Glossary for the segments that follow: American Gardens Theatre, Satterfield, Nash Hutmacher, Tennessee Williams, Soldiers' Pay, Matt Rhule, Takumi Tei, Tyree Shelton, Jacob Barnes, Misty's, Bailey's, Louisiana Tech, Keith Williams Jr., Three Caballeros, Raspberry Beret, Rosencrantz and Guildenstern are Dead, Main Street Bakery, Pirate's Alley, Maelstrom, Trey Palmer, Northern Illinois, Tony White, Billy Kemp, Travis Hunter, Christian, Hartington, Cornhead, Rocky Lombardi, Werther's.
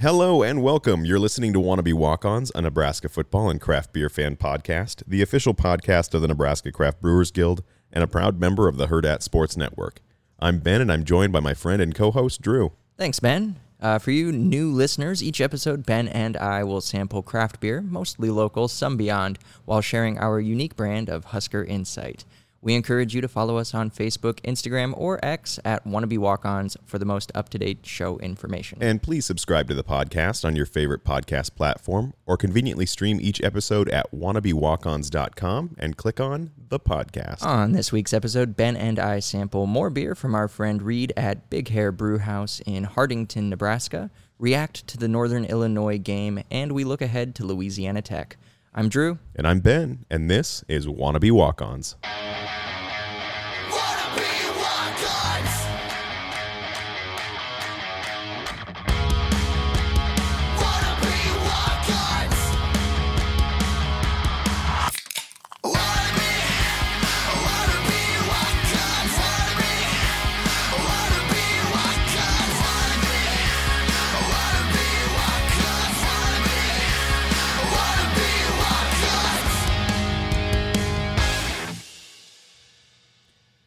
Hello and welcome. You're listening to Wannabe Walk-Ons, a Nebraska football and craft beer fan podcast, the official podcast of the Nebraska Craft Brewers Guild, and a proud member of the Hurrdat Sports Network. I'm Ben, and I'm joined by my friend and co-host, Drew. Thanks, Ben. For you new listeners, each episode, Ben and I will sample craft beer, mostly local, some beyond, while sharing our unique brand of Husker Insight. We encourage you to follow us on Facebook, Instagram, or X at Wannabe Walk-Ons for the most up-to-date show information. And please subscribe to the podcast on your favorite podcast platform, or conveniently stream each episode at wannabewalkons.com and click on the podcast. On this week's episode, Ben and I sample more beer from our friend Reed at Big Hair Brewhouse in Hartington, Nebraska, react to the Northern Illinois game, and we look ahead to Louisiana Tech. I'm Drew. And I'm Ben, and this is Wannabe Walk-Ons.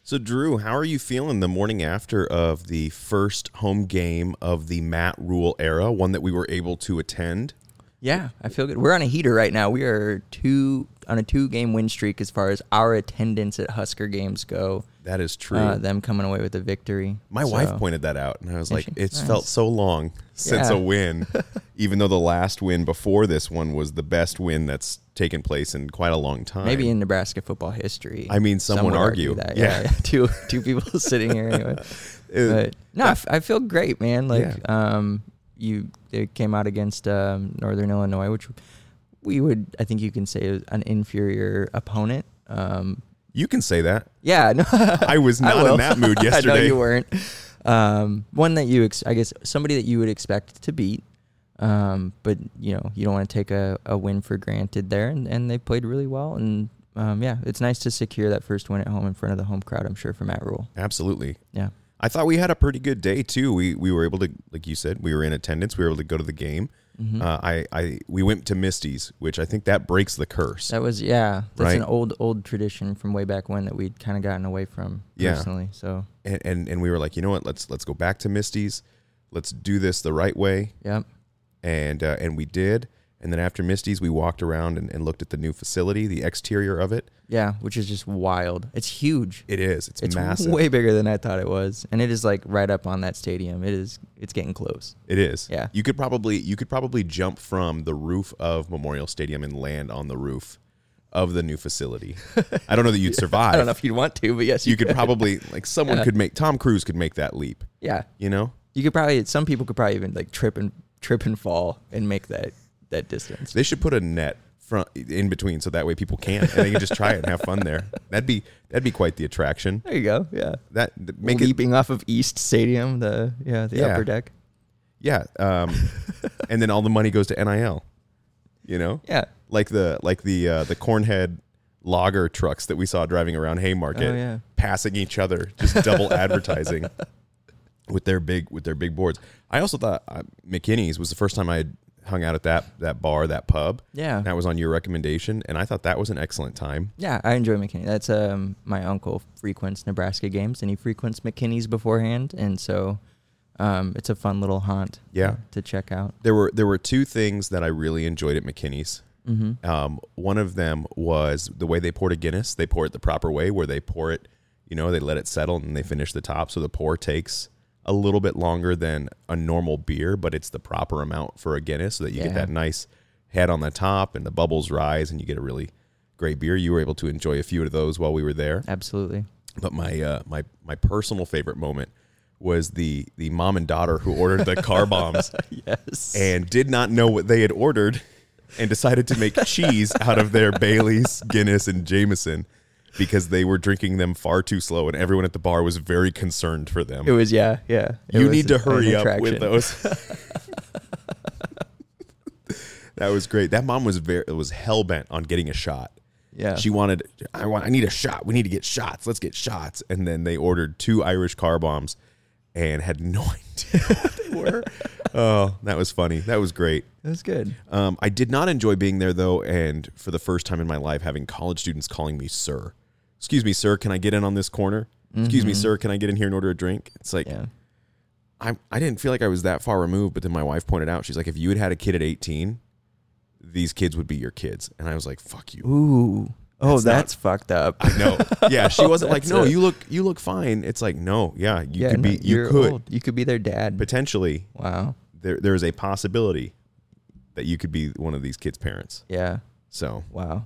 So, Drew, how are you feeling the morning after of the first home game of the Matt Rhule era, one that we were able to attend? Yeah, I feel good. We're on a heater right now. We are on a two-game win streak as far as our attendance at Husker games go. That is true. Them coming away with a victory. My wife pointed that out, and I was like, it's felt so long since a win, even though the last win before this one was the best win that's taken place in quite a long time. Maybe in Nebraska football history. I mean, some would argue that. Yeah. Two people sitting here anyway. But no, I feel great, man. Like, they came out against Northern Illinois, which we would, I think you can say, is an inferior opponent. You can say that. Yeah. No, I was not in that mood yesterday. I know you weren't. One that you, somebody that you would expect to beat, but, you know, you don't want to take a win for granted there, and they played really well, and, it's nice to secure that first win at home in front of the home crowd, I'm sure, for Matt Rhule. Absolutely. Yeah. I thought we had a pretty good day, too. We were able to, like you said, we were in attendance. We were able to go to the game. Mm-hmm. We went to Misty's, which I think that breaks the curse. That was, that's right? An old tradition from way back when that we'd kind of gotten away from personally. So and we were like, you know what, let's go back to Misty's, let's do this the right way. Yep. And we did. And then after Misty's, we walked around and looked at the new facility, the exterior of it. Yeah, which is just wild. It's huge. It is. It's massive. It's way bigger than I thought it was. And it is like right up on that stadium. It's getting close. It is. Yeah. You could probably jump from the roof of Memorial Stadium and land on the roof of the new facility. I don't know that you'd survive. I don't know if you'd want to, but yes, you could probably, like, someone Tom Cruise could make that leap. Yeah. You know? Some people could probably even like trip and fall and make that distance. They should put a net in between so that way people can't, and they can just try it and have fun there. That'd be quite the attraction. There you go. Yeah. That make leaping it off of East Stadium, the upper deck. Yeah. And then all the money goes to NIL. You know? Yeah. Like the Cornhead lager trucks that we saw driving around Haymarket, passing each other, just double advertising with their big boards. I also thought McKinney's was the first time I had hung out at that bar, that pub. Yeah. That was on your recommendation, and I thought that was an excellent time. Yeah, I enjoy McKinney. That's my uncle frequents Nebraska games, and he frequents McKinney's beforehand, and so it's a fun little haunt to check out. There were two things that I really enjoyed at McKinney's. Mm-hmm. One of them was the way they poured a Guinness. They pour it the proper way, where they pour it, they let it settle and they finish the top. So the pour takes a little bit longer than a normal beer, but it's the proper amount for a Guinness so that you get that nice head on the top and the bubbles rise and you get a really great beer. You were able to enjoy a few of those while we were there. Absolutely. But my my personal favorite moment was the mom and daughter who ordered the car bombs and did not know what they had ordered and decided to make cheese out of their Bailey's, Guinness, and Jameson because they were drinking them far too slow, and everyone at the bar was very concerned for them. It was, you need to hurry up with those. That was great. That mom was hell-bent on getting a shot. Yeah. She wanted, I need a shot. We need to get shots. Let's get shots. And then they ordered 2 Irish car bombs and had no idea what they were. Oh, that was funny. That was great. That was good. I did not enjoy being there, though, and for the first time in my life, having college students calling me sir. Excuse me, sir, can I get in on this corner? Mm-hmm. Excuse me, sir, can I get in here and order a drink? It's like, I didn't feel like I was that far removed, but then my wife pointed out, she's like, if you had a kid at 18, these kids would be your kids. And I was like, fuck you. Ooh. Oh, that's fucked up. I know. Yeah, she wasn't like, no, you look fine. It's like, no, you could be their dad potentially. Wow. There is a possibility that you could be one of these kids' parents. Yeah. So. Wow.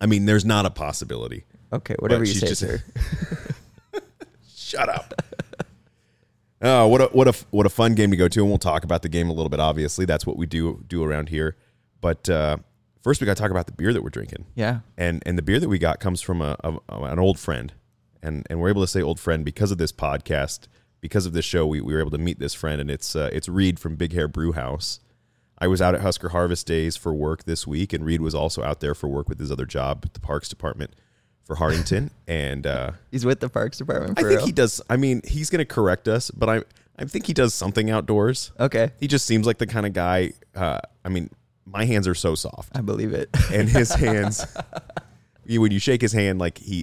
I mean, there's not a possibility. Okay, whatever you say, sir. Shut up. Oh, what a fun game to go to, and we'll talk about the game a little bit. Obviously, that's what we do around here, but. First, we got to talk about the beer that we're drinking. Yeah. And the beer that we got comes from an old friend. And we're able to say old friend because of this podcast, because of this show, we were able to meet this friend. And it's Reed from Big Hair Brewhouse. I was out at Husker Harvest Days for work this week, and Reed was also out there for work with his other job at the Parks Department for Hartington. And he's with the Parks Department for I think real? He does. I mean, he's going to correct us, but I think he does something outdoors. Okay. He just seems like the kind of guy, my hands are so soft. I believe it. And his hands, when you shake his hand,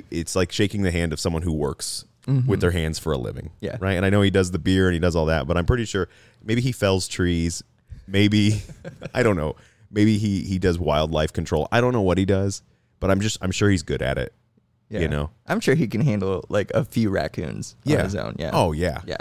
it's like shaking the hand of someone who works with their hands for a living. Yeah. Right. And I know he does the beer and he does all that, but I'm pretty sure maybe he fells trees. Maybe, I don't know. Maybe he does wildlife control. I don't know what he does, but I'm sure he's good at it. Yeah. I'm sure he can handle like a few raccoons on his own. Yeah. Oh yeah. Yeah.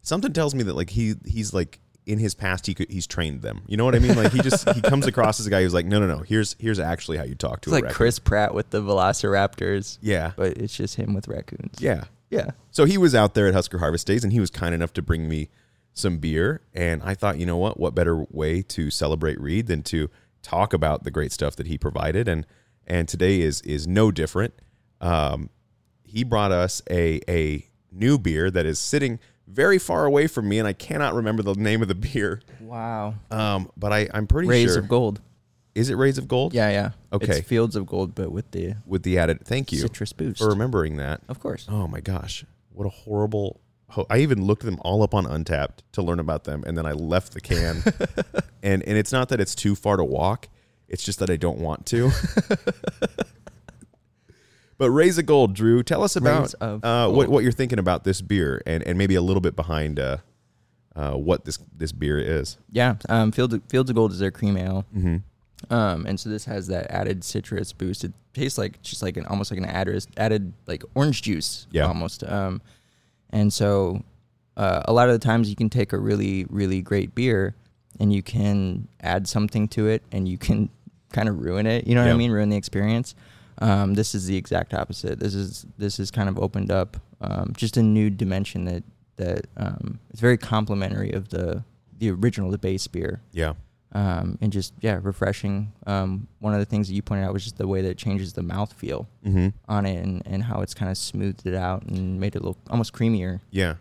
Something tells me that like he's like, in his past, he's trained them. You know what I mean? Like he comes across as a guy who's like, no. Here's actually how you talk to a raccoon. It's like Chris Pratt with the Velociraptors. Yeah, but it's just him with raccoons. Yeah, yeah. So he was out there at Husker Harvest Days, and he was kind enough to bring me some beer. And I thought, you know what better way to celebrate Reed than to talk about the great stuff that he provided? And today is no different. He brought us a new beer that is sitting very far away from me, and I cannot remember the name of the beer. Wow. But I'm pretty sure. Rays of Gold. Is it Rays of Gold? Yeah. Okay. It's Fields of Gold, but with the added. Thank you. Citrus boost. For remembering that. Of course. Oh my gosh, what a horrible! I even looked them all up on Untappd to learn about them, and then I left the can. and it's not that it's too far to walk; it's just that I don't want to. But Rays of Gold, Drew, tell us about what you're thinking about this beer and maybe a little bit behind what this beer is. Yeah, Fields of Gold is their cream ale, and so this has that added citrus boost. It tastes like just like almost like an added like orange juice, almost. And so a lot of the times you can take a really really great beer and you can add something to it and you can kind of ruin it. You know what I mean? Ruin the experience. This is the exact opposite. This is kind of opened up just a new dimension that it's very complimentary of the original, the base beer. Yeah. And just refreshing. One of the things that you pointed out was just the way that it changes the mouthfeel on it and how it's kind of smoothed it out and made it a little almost creamier. Yeah.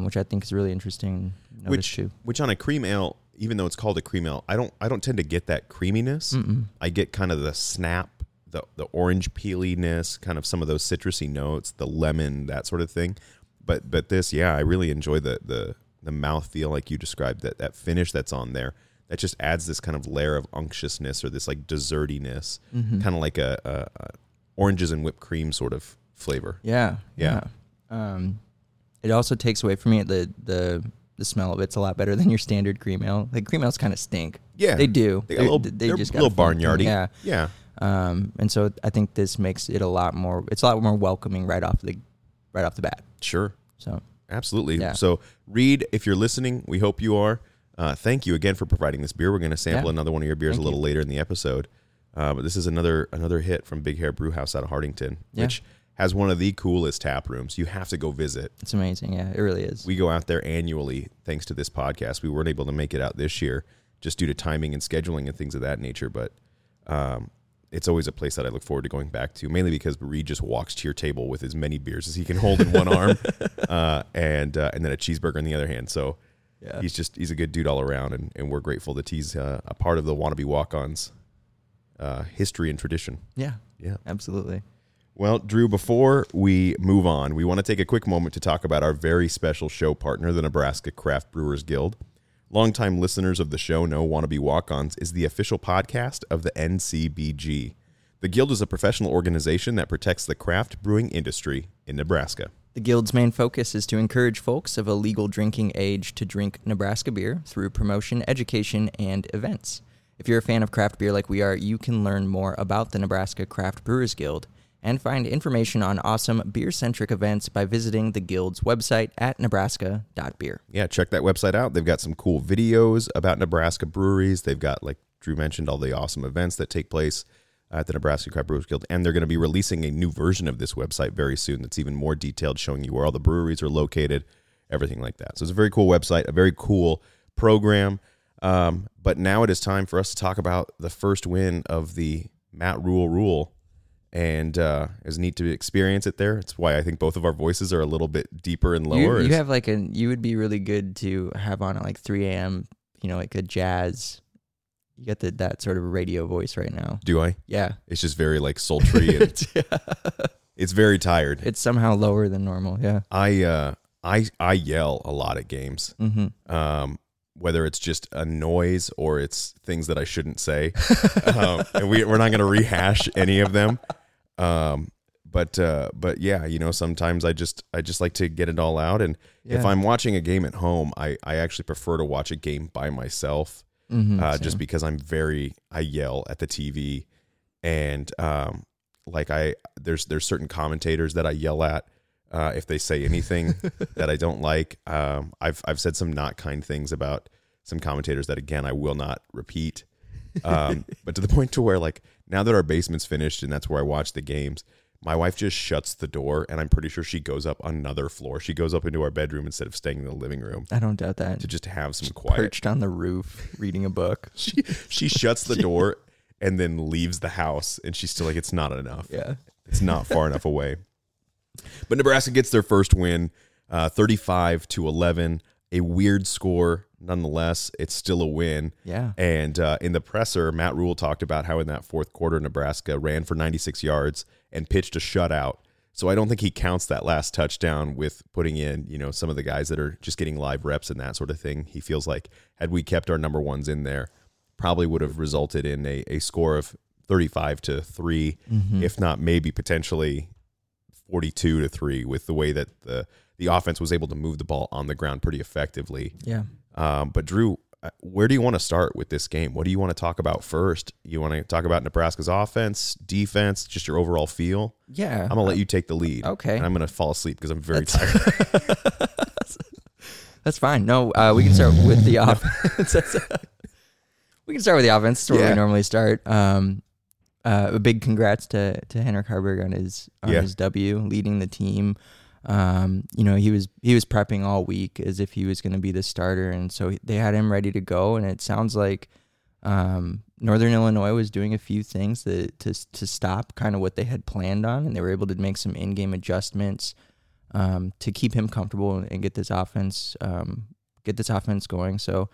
Which I think is really interesting. Which on a cream ale, even though it's called a cream ale, I don't tend to get that creaminess. Mm-mm. I get kind of the snap. The orange peeliness, kind of some of those citrusy notes, the lemon, that sort of thing. But this, I really enjoy the mouthfeel like you described, that finish that's on there. that just adds this kind of layer of unctuousness or this like dessertiness, kind of like a oranges and whipped cream sort of flavor. Yeah. It also takes away from me the smell of it's a lot better than your standard cream ale. Like cream ales kind of stink. Yeah, they do. They're just a little barnyardy. Yeah. And so I think this makes it it's a lot more welcoming right off the bat. Sure. So absolutely. Yeah. So Reed, if you're listening, we hope you are. Thank you again for providing this beer. We're going to sample another one of your beers a little later in the episode. But this is another hit from Big Hair Brewhouse out of Hartington, which has one of the coolest tap rooms. You have to go visit. It's amazing. Yeah, it really is. We go out there annually thanks to this podcast. We weren't able to make it out this year just due to timing and scheduling and things of that nature. But it's always a place that I look forward to going back to, mainly because Reed just walks to your table with as many beers as he can hold in one arm and then a cheeseburger in the other hand. So he's a good dude all around, and we're grateful that he's a part of the Wannabe Walk-Ons history and tradition. Yeah, absolutely. Well, Drew, before we move on, we want to take a quick moment to talk about our very special show partner, the Nebraska Craft Brewers Guild. Longtime listeners of the show know Wannabe Walk-Ons is the official podcast of the NCBG. The Guild is a professional organization that protects the craft brewing industry in Nebraska. The Guild's main focus is to encourage folks of a legal drinking age to drink Nebraska beer through promotion, education, and events. If you're a fan of craft beer like we are, you can learn more about the Nebraska Craft Brewers Guild and find information on awesome beer-centric events by visiting the Guild's website at Nebraska.beer. Yeah, check that website out. They've got some cool videos about Nebraska breweries. They've got, like Drew mentioned, all the awesome events that take place at the Nebraska Craft Brewers Guild, and they're going to be releasing a new version of this website very soon that's even more detailed, showing you where all the breweries are located, everything like that. So it's a very cool website, a very cool program. But now it is time for us to talk about the first win of the Matt Rhule. And it was neat to experience it there. It's why I think both of our voices are a little bit deeper and lower. You have like you would be really good to have on at like 3 a.m., you know, like a jazz. You got that sort of radio voice right now. Do I? Yeah. It's just very like sultry. And it's very tired. It's somehow lower than normal. Yeah. I yell a lot at games. Mm-hmm. Whether it's just a noise or it's things that I shouldn't say. And we're not going to rehash any of them. But yeah, you know, sometimes I just like to get it all out. And if I'm watching a game at home, I actually prefer to watch a game by myself, just because I yell at the TV, and there's certain commentators that I yell at. If they say anything that I don't like. I've said some not kind things about some commentators that, again, I will not repeat. But to the point to where, like, now that our basement's finished and that's where I watch the games, my wife just shuts the door, and I'm pretty sure she goes up another floor. She goes up into our bedroom instead of staying in the living room. I don't doubt that. To just have some quiet. Perched on the roof reading a book. She shuts the door and then leaves the house, and she's still like, it's not enough. Yeah, it's not far enough away. But Nebraska gets their first win, 35-11, a weird score. Nonetheless, it's still a win. Yeah. And in the presser, Matt Rhule talked about how in that fourth quarter, Nebraska ran for 96 yards and pitched a shutout. So I don't think he counts that last touchdown with putting in, you know, some of the guys that are just getting live reps and that sort of thing. He feels like had we kept our number ones in there, probably would have resulted in a score of 35-3, if not maybe potentially 42-3, with the way that the offense was able to move the ball on the ground pretty effectively. Yeah. But Drew, where do you want to start with this game? What do you want to talk about first? You want to talk about Nebraska's offense, defense, just your overall feel? Yeah. I'm gonna let you take the lead. Okay. And I'm gonna fall asleep because I'm very tired. That's fine. No, we can start with the offense. We can start with the offense. That's where we normally start. A big congrats to Heinrich Haarberg on his W, leading the team. You know, he was prepping all week as if he was going to be the starter, and so they had him ready to go. And it sounds like Northern Illinois was doing a few things to stop kind of what they had planned on, and they were able to make some in-game adjustments to keep him comfortable and get this offense going. So,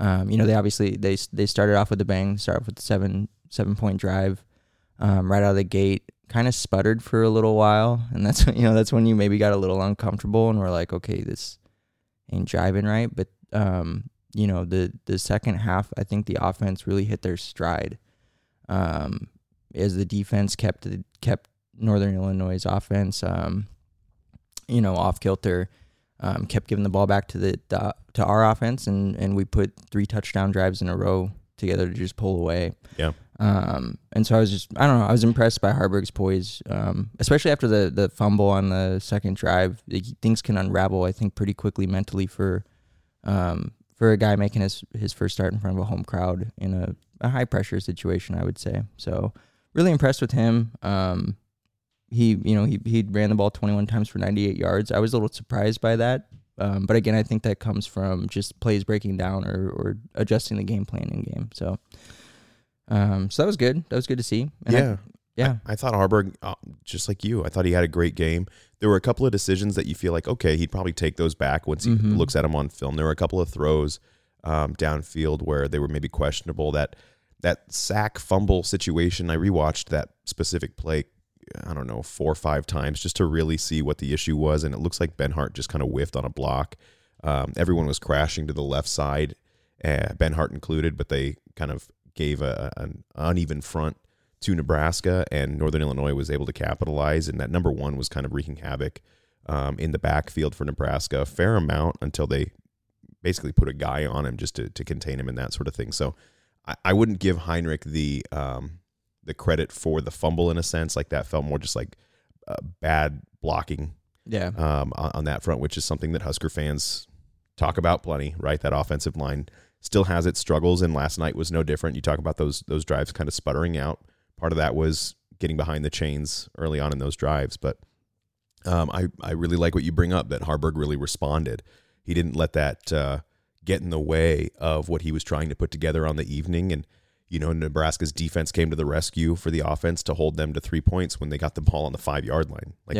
you know, they obviously they started off with a bang, started off with seven-point drive right out of the gate, kind of sputtered for a little while, and that's when you maybe got a little uncomfortable and were like, okay, this ain't jiving right. But you know, the second half, I think the offense really hit their stride, as the defense kept Northern Illinois' offense, you know, off kilter, kept giving the ball back to to our offense, and we put 3 touchdown drives in a row together to just pull away. Yeah. And so I was just, I don't know, I was impressed by Haarberg's poise, especially after the fumble on the second drive. Things can unravel, I think, pretty quickly mentally for a guy making his first start in front of a home crowd in a high pressure situation, I would say. So really impressed with him. He ran the ball 21 times for 98 yards. I was a little surprised by that. But again, I think that comes from just plays breaking down or adjusting the game plan in game. So, so that was good. That was good to see. And I thought Haarberg, just like you, I thought he had a great game. There were a couple of decisions that you feel like, okay, he'd probably take those back once he looks at them on film. There were a couple of throws downfield where they were maybe questionable. That sack fumble situation, I rewatched that specific play, I don't know, 4 or 5 times just to really see what the issue was. And it looks like Ben Hart just kind of whiffed on a block. Everyone was crashing to the left side, Ben Hart included, but they kind of gave an uneven front to Nebraska, and Northern Illinois was able to capitalize. And that number one was kind of wreaking havoc in the backfield for Nebraska a fair amount until they basically put a guy on him just to contain him and that sort of thing. So I wouldn't give Heinrich the credit for the fumble in a sense. Like, that felt more just like bad blocking on that front, which is something that Husker fans talk about plenty, right? That offensive line still has its struggles, and last night was no different. You talk about those drives kind of sputtering out. Part of that was getting behind the chains early on in those drives. But I really like what you bring up, that Haarberg really responded. He didn't let that get in the way of what he was trying to put together on the evening. And you know, Nebraska's defense came to the rescue for the offense to hold them to 3 points when they got the ball on the 5-yard line. Like,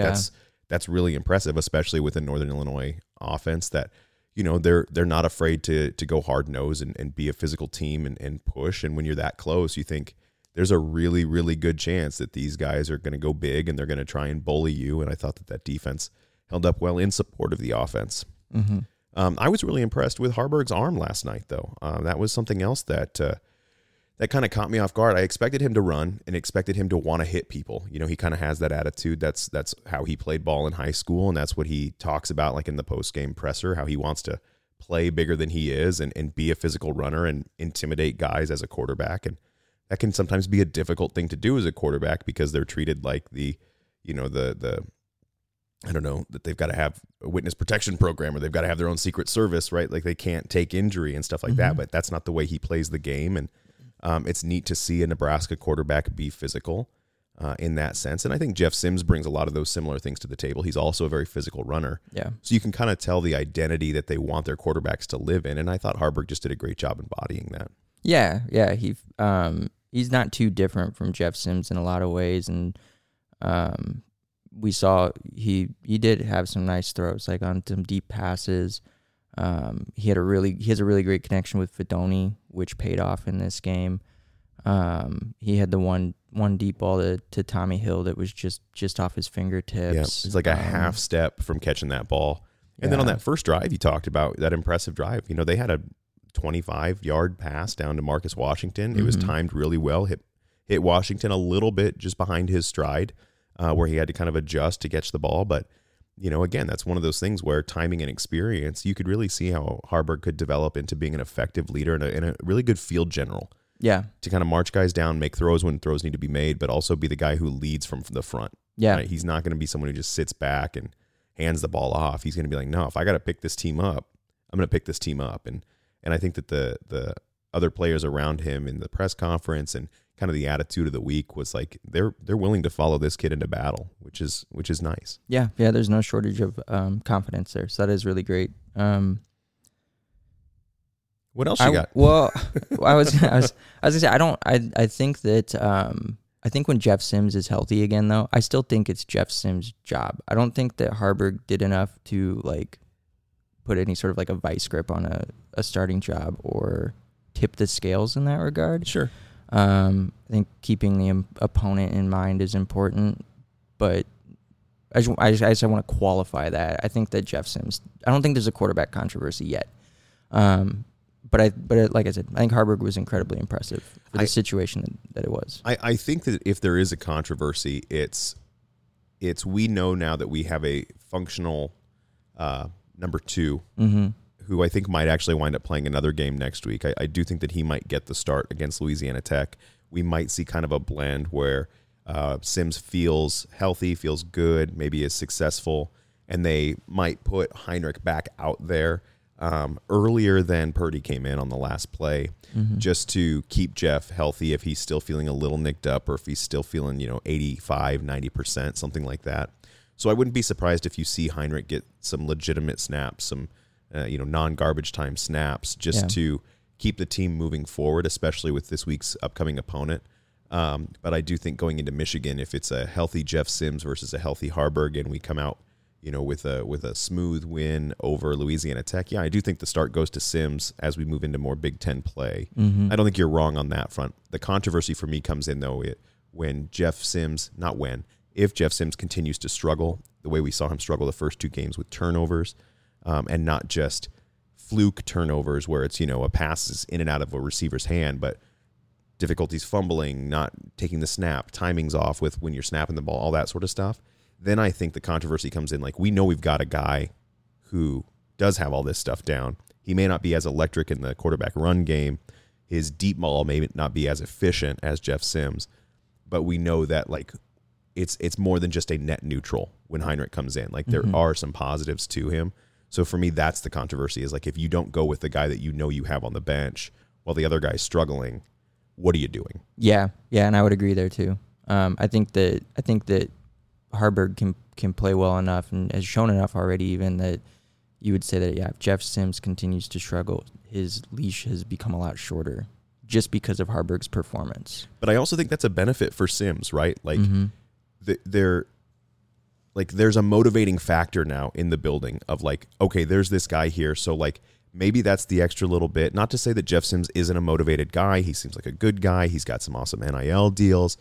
that's really impressive, especially with a Northern Illinois offense that, you know, they're not afraid to go hard nose and be a physical team and push. And when you're that close, you think there's a really, really good chance that these guys are going to go big and they're going to try and bully you. And I thought that defense held up well in support of the offense. Mm-hmm. I was really impressed with Haarberg's arm last night, though. That was something else that kind of caught me off guard. I expected him to run and expected him to want to hit people. You know, he kind of has that attitude. That's how he played ball in high school, and that's what he talks about, like in the post-game presser, how he wants to play bigger than he is and be a physical runner and intimidate guys as a quarterback. And that can sometimes be a difficult thing to do as a quarterback because they're treated like that they've got to have a witness protection program or they've got to have their own secret service, right? Like, they can't take injury and stuff like that, but that's not the way he plays the game. And it's neat to see a Nebraska quarterback be physical in that sense. And I think Jeff Sims brings a lot of those similar things to the table. He's also a very physical runner. Yeah. So you can kind of tell the identity that they want their quarterbacks to live in. And I thought Haarberg just did a great job embodying that. Yeah, yeah. He's not too different from Jeff Sims in a lot of ways. And we saw he did have some nice throws, like on some deep passes. He has a really great connection with Fedoni, which paid off in this game. He had the one deep ball to Tommy Hill that was just off his fingertips. Yeah, it's like a half step from catching that ball. And then on that first drive, you talked about that impressive drive. You know, they had a 25-yard pass down to Marcus Washington. It was timed really well. Hit Washington a little bit just behind his stride, where he had to kind of adjust to catch the ball, but. You know, again, that's one of those things where timing and experience, you could really see how Haarberg could develop into being an effective leader and a really good field general. Yeah. To kind of march guys down, make throws when throws need to be made, but also be the guy who leads from the front. Yeah. Right? He's not going to be someone who just sits back and hands the ball off. He's going to be like, no, if I got to pick this team up, I'm going to pick this team up. And I think that the other players around him in the press conference and kind of the attitude of the week was like they're willing to follow this kid into battle, which is nice. Yeah, yeah. There's no shortage of confidence there, so that is really great. What else you got? Well, I was gonna say I think when Jeff Sims is healthy again, though, I still think it's Jeff Sims' job. I don't think that Haarberg did enough to like put any sort of like a vice grip on a starting job or tip the scales in that regard. Sure. I think keeping the opponent in mind is important, but I want to qualify that. I think that Jeff Sims, I don't think there's a quarterback controversy yet. But like I said, I think Haarberg was incredibly impressive for the situation that it was. I think that if there is a controversy, it's we know now that we have a functional number two, mm-hmm. who I think might actually wind up playing another game next week. I do think that he might get the start against Louisiana Tech. We might see kind of a blend where Sims feels healthy, feels good, maybe is successful, and they might put Heinrich back out there earlier than Purdy came in on the last play, mm-hmm. just to keep Jeff healthy if he's still feeling a little nicked up or if he's still feeling, 85, 90%, something like that. So I wouldn't be surprised if you see Heinrich get some legitimate snaps, some non-garbage time snaps, just to keep the team moving forward, especially with this week's upcoming opponent. But I do think going into Michigan, if it's a healthy Jeff Sims versus a healthy Haarberg and we come out, with a smooth win over Louisiana Tech, I do think the start goes to Sims as we move into more Big Ten play. Mm-hmm. I don't think you're wrong on that front. The controversy for me comes in, though, if Jeff Sims continues to struggle the way we saw him struggle the first two games with turnovers, and not just fluke turnovers where it's, a pass is in and out of a receiver's hand, but difficulties fumbling, not taking the snap, timing's off with when you're snapping the ball, all that sort of stuff. Then I think the controversy comes in, we know we've got a guy who does have all this stuff down. He may not be as electric in the quarterback run game. His deep ball may not be as efficient as Jeff Sims, but we know that it's more than just a net neutral when Heinrich comes in. There are some positives to him. So for me, that's the controversy is if you don't go with the guy that you have on the bench while the other guy's struggling, what are you doing? Yeah. Yeah. And I would agree there too. I think that Haarberg can play well enough and has shown enough already even that you would say that, if Jeff Sims continues to struggle, his leash has become a lot shorter just because of Haarberg's performance. But I also think that's a benefit for Sims, right? Mm-hmm. There's a motivating factor now in the building of okay, there's this guy here. So maybe that's the extra little bit. Not to say that Jeff Sims isn't a motivated guy. He seems like a good guy. He's got some awesome NIL deals.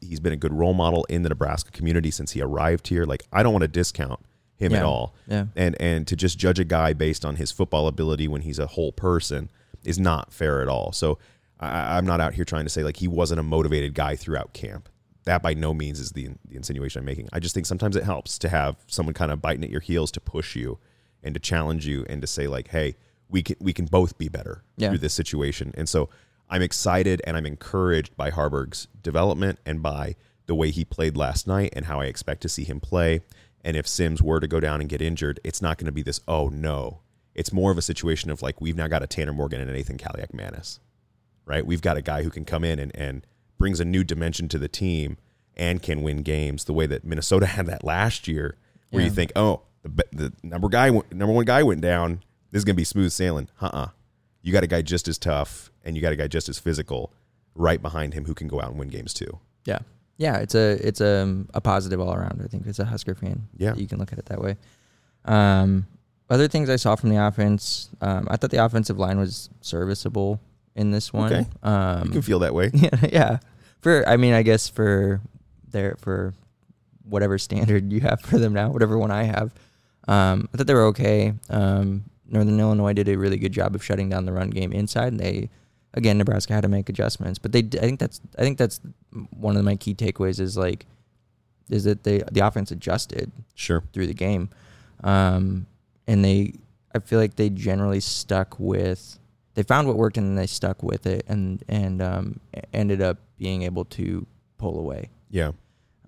He's been a good role model in the Nebraska community since he arrived here. I don't want to discount him at all. Yeah. And to just judge a guy based on his football ability when he's a whole person is not fair at all. So I'm not out here trying to say he wasn't a motivated guy throughout camp. That by no means is the insinuation I'm making. I just think sometimes it helps to have someone kind of biting at your heels to push you and to challenge you and to say hey, we can both be better through this situation. And so I'm excited and I'm encouraged by Haarberg's development and by the way he played last night and how I expect to see him play. And if Sims were to go down and get injured, it's not going to be this, oh no. It's more of a situation of we've now got a Tanner Morgan and an Nathan Kaliak-Manis, right? We've got a guy who can come in and brings a new dimension to the team and can win games the way that Minnesota had that last year where you think, oh, the number one guy went down. This is going to be smooth sailing. You got a guy just as tough and you got a guy just as physical right behind him who can go out and win games too. Yeah. Yeah. It's a positive all around. I think as a Husker fan, you can look at it that way. Other things I saw from the offense, I thought the offensive line was serviceable in this one. Okay. You can feel that way. Yeah. For whatever standard you have for them now, whatever one I have, I thought they were okay. Northern Illinois did a really good job of shutting down the run game inside, and Nebraska had to make adjustments. But I think that's one of my key takeaways is that the offense adjusted through the game, and I feel like they generally stuck with. They found what worked and they stuck with it and ended up being able to pull away. Yeah.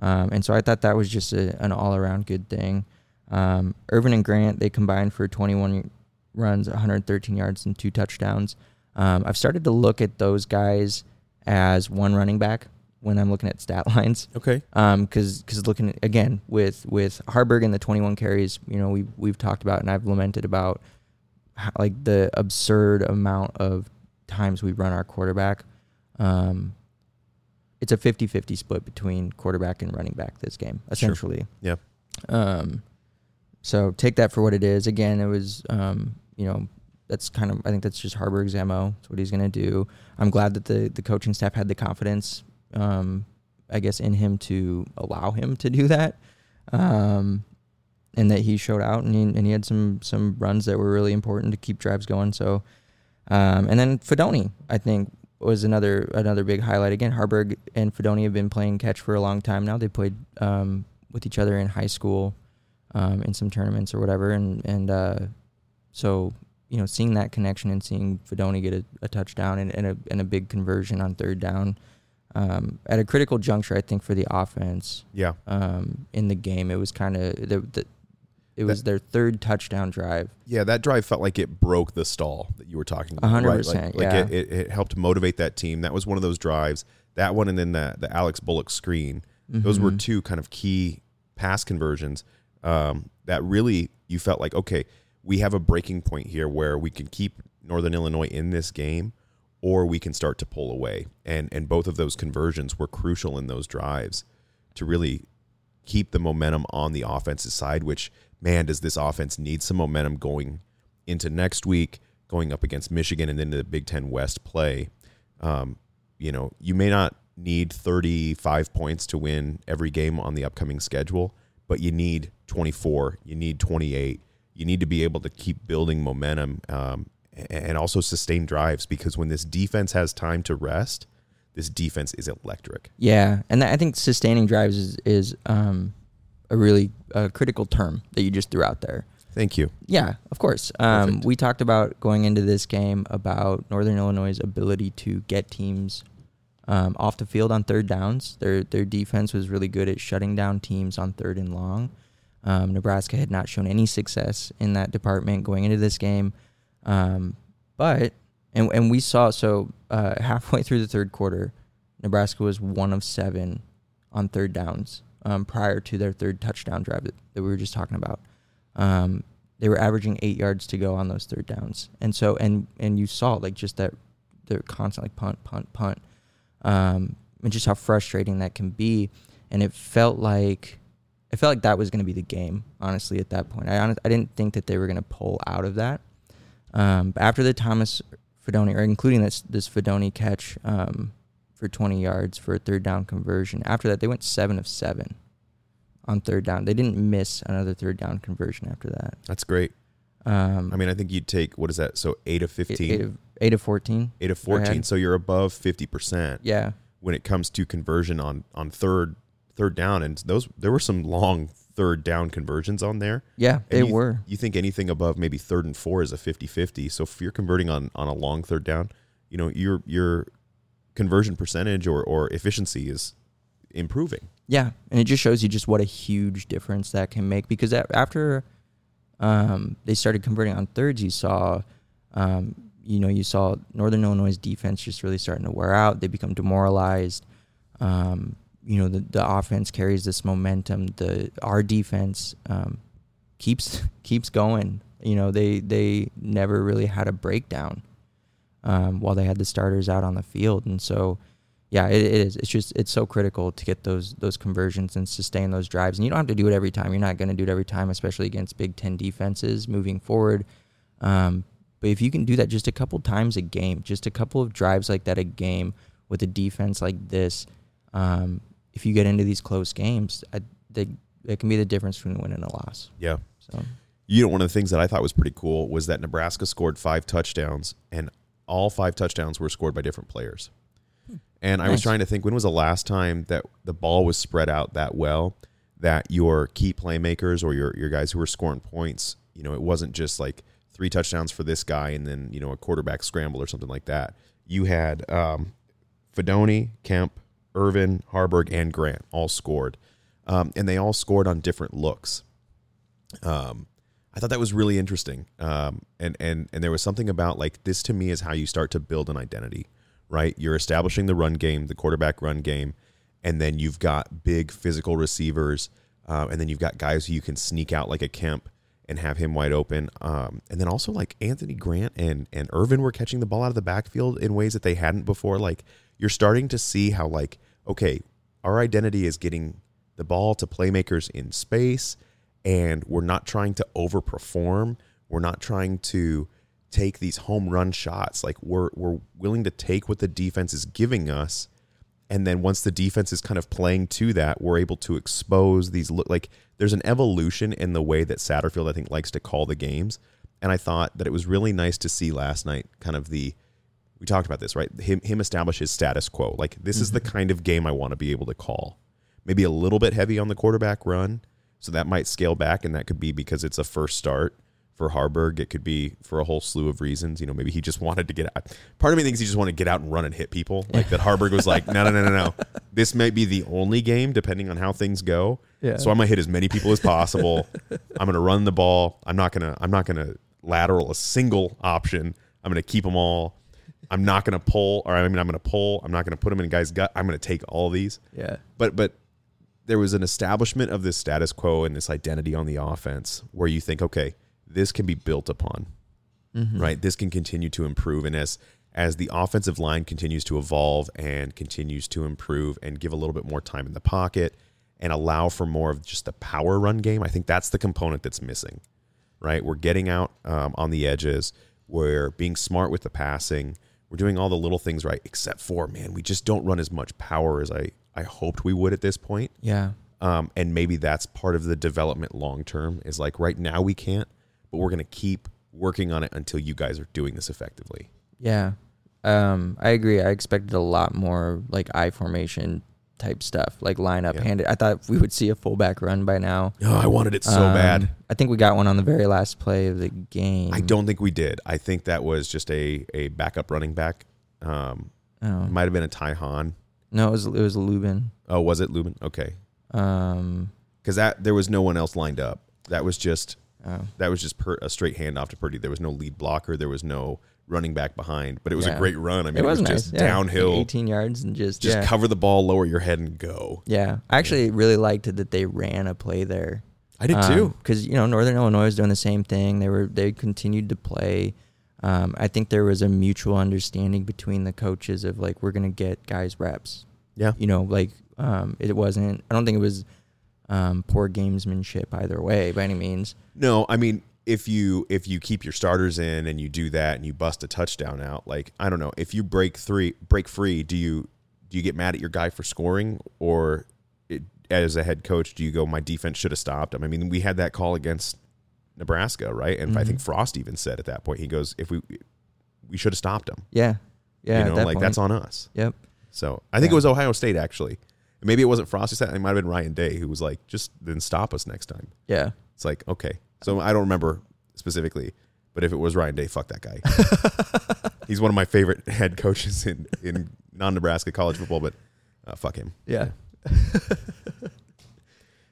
And so I thought that was just an all-around good thing. Irvin and Grant, they combined for 21 runs, 113 yards, and 2 touchdowns. I've started to look at those guys as one running back when I'm looking at stat lines. Okay. Because looking, again, with Haarberg and the 21 carries, we've talked about and I've lamented about, the absurd amount of times we run our quarterback. It's a 50-50 split between quarterback and running back this game, essentially. Sure. Yeah. So take that for what it is. Again, it was, that's kind of, I think that's just Haarberg's MO. It's what he's going to do. I'm glad that the coaching staff had the confidence, in him to allow him to do that. And that he showed out, and he had some runs that were really important to keep drives going. So And then Fedoni, I think, was another big highlight. Again, Haarberg and Fedoni have been playing catch for a long time now. They played with each other in high school in some tournaments or whatever. So, you know, seeing that connection and seeing Fedoni get a touchdown and a big conversion on third down at a critical juncture, I think, for the offense. Yeah. In the game, it was kind of was their third touchdown drive. Yeah, that drive felt like it broke the stall that you were talking about. 100%. Right? It helped motivate that team. That was one of those drives. That one and then the Alex Bullock screen. Mm-hmm. Those were two kind of key pass conversions that really you felt like, okay, we have a breaking point here where we can keep Northern Illinois in this game or we can start to pull away. And both of those conversions were crucial in those drives to really keep the momentum on the offensive side, which – man, does this offense need some momentum going into next week, going up against Michigan and then to the Big Ten West play. You know, you may not need 35 points to win every game on the upcoming schedule, but you need 24, you need 28. You need to be able to keep building momentum and also sustain drives, because when this defense has time to rest, this defense is electric. Yeah, and I think sustaining drives is a really critical term that you just threw out there. Thank you. Yeah, of course. We talked about going into this game about Northern Illinois' ability to get teams off the field on third downs. Their defense was really good at shutting down teams on third and long. Nebraska had not shown any success in that department going into this game. But we saw, so halfway through the third quarter, Nebraska was 1 of 7 on third downs. Prior to their third touchdown drive that we were just talking about. They were averaging 8 yards to go on those third downs. And so, and you saw like just that they're constantly punt, and just how frustrating that can be. And it felt like that was going to be the game, honestly, at that point. I didn't think that they were going to pull out of that. But after the Thomas Fedoni, or including this Fedoni catch, for 20 yards for a third down conversion. After that, they went 7 of 7 on third down. They didn't miss another third down conversion after that. That's great. I mean, I think you'd take, what is that? So 8 of 15? 8 of 14. 8 of 14. So you're above 50%. Yeah. When it comes to conversion on third down. And there were some long third down conversions on there. Yeah, they were. You think anything above maybe 3rd and 4 is a 50-50. So if you're converting on a long third down, you know, you're conversion percentage or efficiency is improving. Yeah, and it just shows you just what a huge difference that can make, because after they started converting on thirds, you saw, Northern Illinois' defense just really starting to wear out. They become demoralized. The offense carries this momentum. Our defense keeps going. You know, they never really had a breakdown while they had the starters out on the field. And so, yeah, it is. It's so critical to get those conversions and sustain those drives. And you don't have to do it every time. You're not going to do it every time, especially against Big Ten defenses moving forward. But if you can do that just a couple times a game, just a couple of drives like that a game with a defense like this, if you get into these close games, it can be the difference between a win and a loss. Yeah. So, you know, one of the things that I thought was pretty cool was that Nebraska scored 5 touchdowns, and all 5 touchdowns were scored by different players. And I was trying to think, when was the last time that the ball was spread out that well, that your key playmakers or your guys who were scoring points, you know, it wasn't just like 3 touchdowns for this guy and then, you know, a quarterback scramble or something like that. You had Fedoni, Kemp, Irvin, Haarberg, and Grant all scored. And they all scored on different looks. I thought that was really interesting, and there was something about, like, this to me is how you start to build an identity, right? You're establishing the run game, the quarterback run game, and then you've got big physical receivers, and then you've got guys who you can sneak out like a Kemp and have him wide open, and then also like Anthony Grant and Irvin were catching the ball out of the backfield in ways that they hadn't before. Like, you're starting to see how, like, okay, our identity is getting the ball to playmakers in space. And we're not trying to overperform. We're not trying to take these home run shots. Like, we're willing to take what the defense is giving us, and then once the defense is kind of playing to that, we're able to expose these. Like, there's an evolution in the way that Satterfield, I think, likes to call the games, And I thought that it was really nice to see last night kind of the, we talked about this, right? Him establish his status quo. Like, this is the kind of game I want to be able to call. Maybe a little bit heavy on the quarterback run, so that might scale back, and that could be because it's a first start for Haarberg. It could be for a whole slew of reasons. You know, maybe he just wanted to get out. Part of me thinks he just wanted to get out and run and hit people. Like that Haarberg was like, no. This might be the only game, depending on how things go. Yeah. So I'm going to hit as many people as possible. I'm going to run the ball. I'm not going to lateral a single option. I'm going to keep them all. I'm not going to pull, or I mean, I'm going to pull. I'm not going to put them in a guy's gut. I'm going to take all these. Yeah. But there was an establishment of this status quo and this identity on the offense where you think, okay, this can be built upon, right? This can continue to improve. And as the offensive line continues to evolve and continues to improve and give a little bit more time in the pocket and allow for more of just the power run game, I think that's the component that's missing, right? We're getting out on the edges. We're being smart with the passing. We're doing all the little things right, except for, man, we just don't run as much power as I hoped we would at this point. Yeah. And maybe that's part of the development long-term is like right now we can't, but we're going to keep working on it until you guys are doing this effectively. Yeah. I agree. I expected a lot more like I formation type stuff, like line up handed. I thought we would see a fullback run by now. Oh, I wanted it so bad. I think we got one on the very last play of the game. I don't think we did. I think that was just a backup running back. It might have been a Tyhan. No, it was Lubin. Oh, was it Lubin? Okay. Because there was no one else lined up. That was just... Oh. That was just a straight handoff to Purdy. There was no lead blocker. There was no running back behind, but it was a great run. I mean, it was nice. Just downhill. 18 yards and just cover the ball, lower your head and go. Yeah. I actually really liked it that they ran a play there. I did too. Because, you know, Northern Illinois was doing the same thing. They continued to play. I think there was a mutual understanding between the coaches of like, we're going to get guys reps. Yeah. You know, like it wasn't, I don't think it was poor gamesmanship either way by any means. No, I mean, if you keep your starters in and you do that and you bust a touchdown out, like, I don't know, if you break free, do you get mad at your guy for scoring, or as a head coach, do you go, my defense should have stopped him? I mean, we had that call against Nebraska, right? And I think Frost even said at that point, he goes, if we should have stopped him. Yeah. Yeah. You know, like point. That's on us. Yep. So I think it was Ohio State actually. Maybe it wasn't Frosty Stat. It might have been Ryan Day who was like, just then stop us next time. Yeah. It's like, okay. So I don't remember specifically, but if it was Ryan Day, fuck that guy. He's one of my favorite head coaches in non-Nebraska college football, but fuck him. Yeah.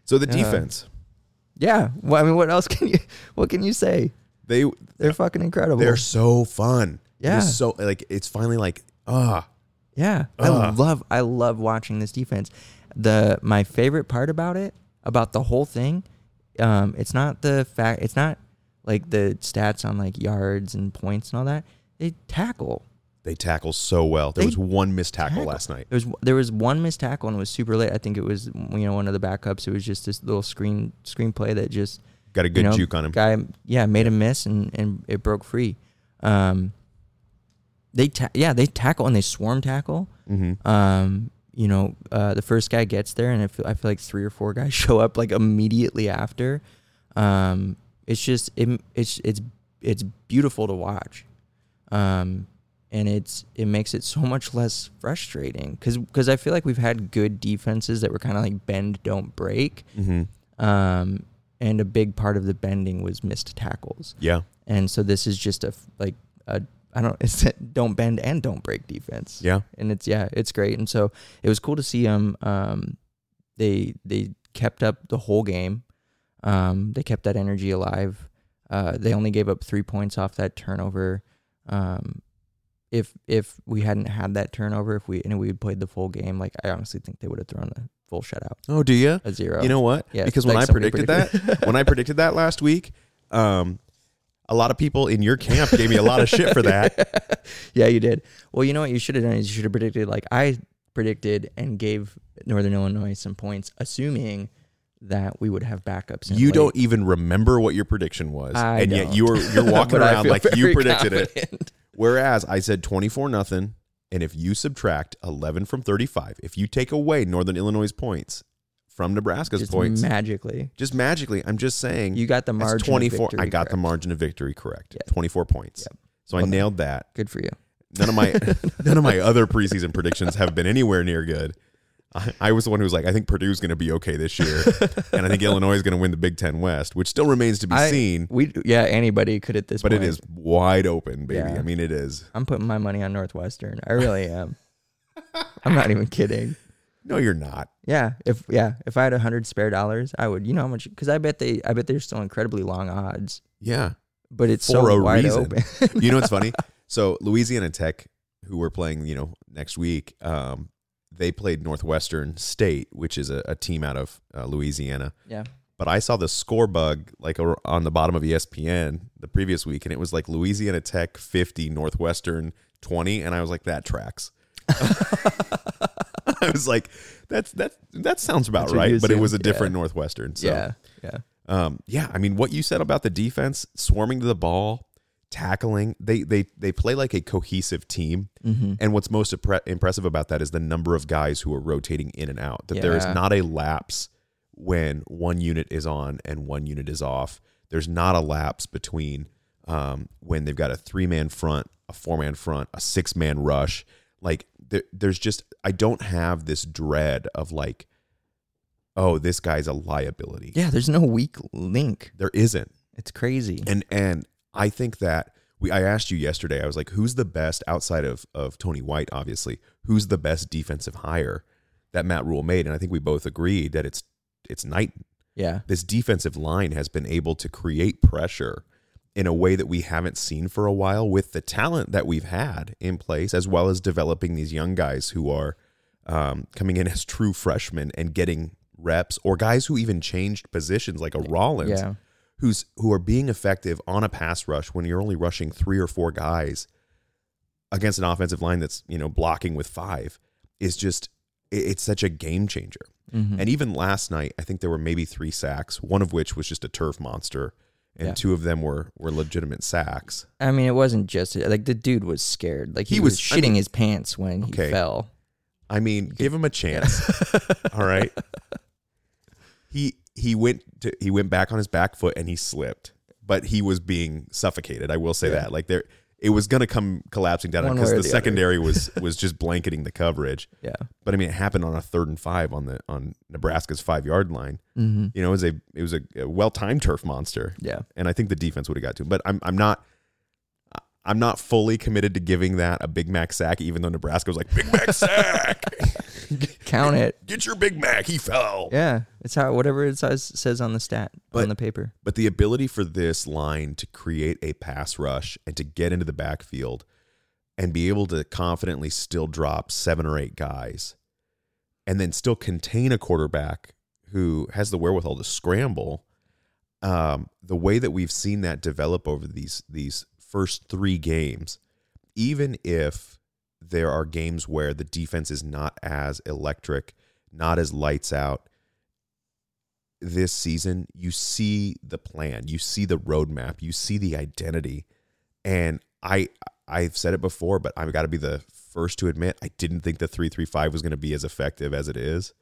So the defense. Yeah. Well, I mean, what can you say? They're fucking incredible. They're so fun. Yeah. So like, it's finally like, yeah, I love watching this defense. My favorite part about it, about the whole thing, it's not like the stats on like yards and points and all that. They tackle. They tackle so well. There was one missed tackle last night. There was one missed tackle and it was super late. I think it was one of the backups. It was just this little screen play that just got a good juke on him. Guy, made a miss and it broke free. They tackle and they swarm tackle. Mm-hmm. The first guy gets there, and I feel like three or four guys show up like immediately after. It's just it's beautiful to watch, and it makes it so much less frustrating because I feel like we've had good defenses that were kind of like bend don't break, and a big part of the bending was missed tackles. Yeah, and so this is just don't bend and don't break defense. Yeah. And it's great. And so it was cool to see them. They kept up the whole game. They kept that energy alive. They only gave up 3 points off that turnover. If we hadn't had that turnover, if we had played the full game, like I honestly think they would have thrown the full shutout. Oh, do you? A zero. You know what? Yeah, because when I predicted that last week, a lot of people in your camp gave me a lot of shit for that. Yeah, you did. Well, you know what you should have done is you should have predicted like I predicted and gave Northern Illinois some points, assuming that we would have backups. You don't even remember what your prediction was. Yet you're walking around like you predicted confident. It. Whereas I said 24-0, and if you subtract 11 from 35, if you take away Northern Illinois' points from Nebraska's just points. Just magically. I'm just saying. You got the margin of victory. I got the margin of victory correct. Yep. 24 points. Yep. So I nailed that. Good for you. None of my other preseason predictions have been anywhere near good. I was the one who was like, I think Purdue's going to be okay this year, and I think Illinois is going to win the Big Ten West, which still remains to be seen. Anybody could at this point. But it is wide open, baby. Yeah. I mean, it is. I'm putting my money on Northwestern. I really am. I'm not even kidding. No, you're not. Yeah, if I had $100 spare dollars, I would. You know how much? Because I bet they're still incredibly long odds. Yeah, but it's so wide open. You know what's funny? So Louisiana Tech, who we're playing, next week, they played Northwestern State, which is a team out of Louisiana. Yeah. But I saw the score bug on the bottom of ESPN the previous week, and it was like Louisiana Tech 50, Northwestern 20, and I was like, that tracks. I was like, that sounds about right, but it was a different Northwestern. So. Yeah, yeah. I mean, what you said about the defense, swarming to the ball, tackling, they play like a cohesive team, mm-hmm. and what's most impressive about that is the number of guys who are rotating in and out, that there is not a lapse when one unit is on and one unit is off. There's not a lapse between when they've got a 3-man front, a 4-man front, a 6-man rush. Like there's just, I don't have this dread of like, oh, this guy's a liability. Yeah, there's no weak link. There isn't. It's crazy. And I think that I asked you yesterday, I was like, who's the best outside of Tony White, obviously, who's the best defensive hire that Matt Rhule made? And I think we both agreed that it's Knighton. Yeah. This defensive line has been able to create pressure in a way that we haven't seen for a while with the talent that we've had in place, as well as developing these young guys who are coming in as true freshmen and getting reps, or guys who even changed positions like a Rollins. Yeah. who are being effective on a pass rush when you're only rushing 3 or 4 guys against an offensive line that's, blocking with 5, is just, it's such a game changer. Mm-hmm. And even last night, I think there were maybe 3 sacks, one of which was just a turf monster, and 2 of them were legitimate sacks. I mean, it wasn't just, like, the dude was scared. Like, he was shitting his pants when he fell. I mean, give him a chance. All right? He went back on his back foot and he slipped, but he was being suffocated. I will say that, like, there, it was going to come collapsing down because the secondary was just blanketing the coverage. Yeah, but I mean, it happened on a 3rd and 5 on Nebraska's 5-yard line. Mm-hmm. It was a well timed turf monster. Yeah, and I think the defense would have got to him, but I'm not fully committed to giving that a Big Mac sack, even though Nebraska was like, Big Mac sack. Count it. Get your Big Mac. He fell. Yeah. It's how, whatever it says on the stat, on the paper. But the ability for this line to create a pass rush and to get into the backfield and be able to confidently still drop 7 or 8 guys and then still contain a quarterback who has the wherewithal to scramble, the way that we've seen that develop over these first 3 games, even if there are games where the defense is not as electric, not as lights out this season, you see the plan, you see the roadmap, you see the identity. And I've said it before, but I've got to be the first to admit, I didn't think the 3-3-5 was going to be as effective as it is.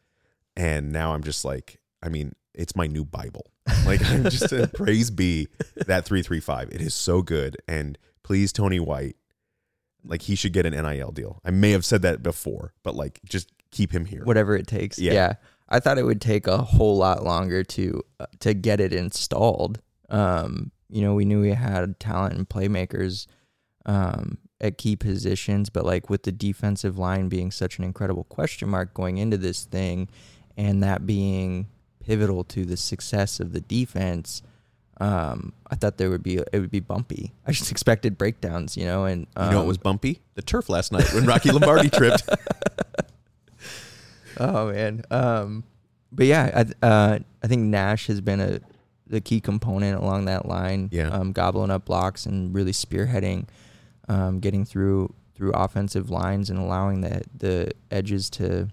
And now I'm just like, I mean, it's my new Bible. Like, I'm just praise be that 3-3-5. It is so good. And please, Tony White, like, he should get an NIL deal. I may have said that before, but like, just keep him here. Whatever it takes. Yeah. I thought it would take a whole lot longer to get it installed. We knew we had talent and playmakers at key positions, but like, with the defensive line being such an incredible question mark going into this thing, and that being pivotal to the success of the defense, I thought it would be bumpy. I just expected breakdowns, and it was bumpy, the turf last night when Rocky Lombardi tripped. Oh man. But yeah, I think Nash has been the key component along that line. Yeah. Gobbling up blocks and really spearheading, getting through offensive lines and allowing the edges to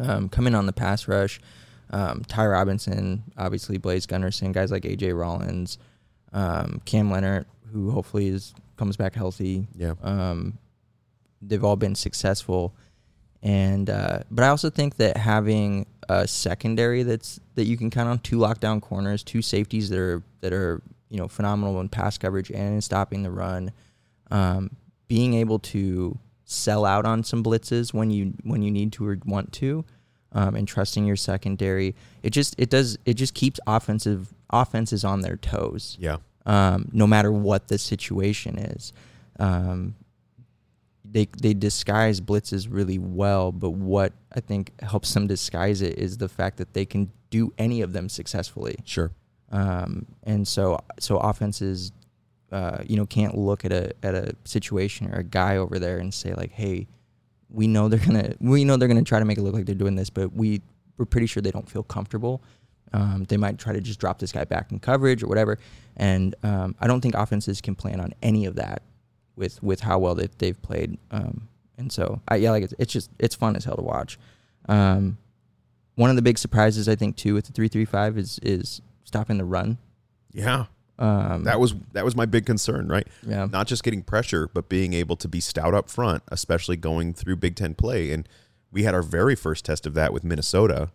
come in on the pass rush. Ty Robinson, obviously Blaze Gunnerson, guys like AJ Rollins, Cam Leonard, who hopefully comes back healthy. Yeah. They've all been successful, but I also think that having secondary that you can count on, two lockdown corners, two safeties that are phenomenal in pass coverage and in stopping the run. Being able to sell out on some blitzes when you need to or want to, and trusting your secondary, it just keeps offenses on their toes. Yeah. No matter what the situation is, they disguise blitzes really well. But what I think helps them disguise it is the fact that they can do any of them successfully. Sure. And so offenses, can't look at a situation or a guy over there and say like, hey, we know they're gonna try to make it look like they're doing this, but we're pretty sure they don't feel comfortable. They might try to just drop this guy back in coverage or whatever. And I don't think offenses can plan on any of that with how well they've played. It's fun as hell to watch. One of the big surprises I think too with the 3-3-5 is stopping the run. Yeah. That was my big concern, right? Yeah. Not just getting pressure, but being able to be stout up front, especially going through Big Ten play. And we had our very first test of that with Minnesota.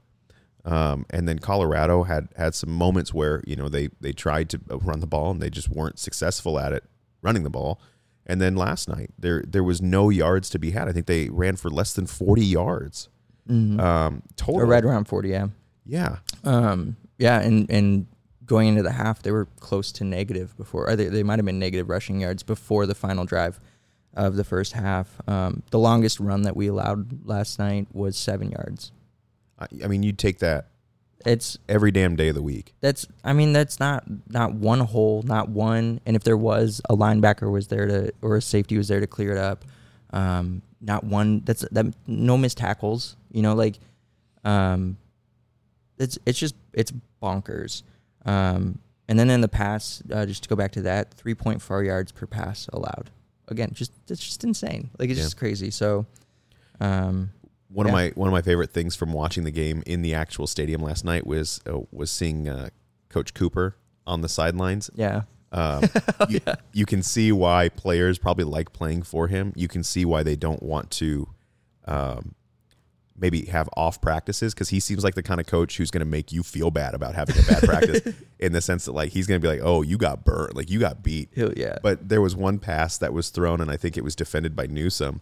And then Colorado had some moments where, they tried to run the ball and they just weren't successful at it, running the ball. And then last night, there was no yards to be had. I think they ran for less than 40 yards. Mm-hmm. Total. Or right around 40, yeah. Yeah. And going into the half, they were close to negative before. Or they might have been negative rushing yards before the final drive of the first half. The longest run that we allowed last night was 7 yards. I mean, you'd take that. It's every damn day of the week. That's not one hole, not one. And if there was a linebacker was there to, or a safety was there to clear it up, not one. No missed tackles. It's bonkers. And then in the pass, just to go back to that, 3.4 yards per pass allowed. Again, it's just insane. Just crazy. So. One of my favorite things from watching the game in the actual stadium last night was seeing Coach Cooper on the sidelines. Yeah. You can see why players probably like playing for him. You can see why they don't want to maybe have off practices, because he seems like the kind of coach who's going to make you feel bad about having a bad practice, in the sense that he's going to be like, oh, you got burnt, you got beat. Yeah. But there was one pass that was thrown, and I think it was defended by Newsome.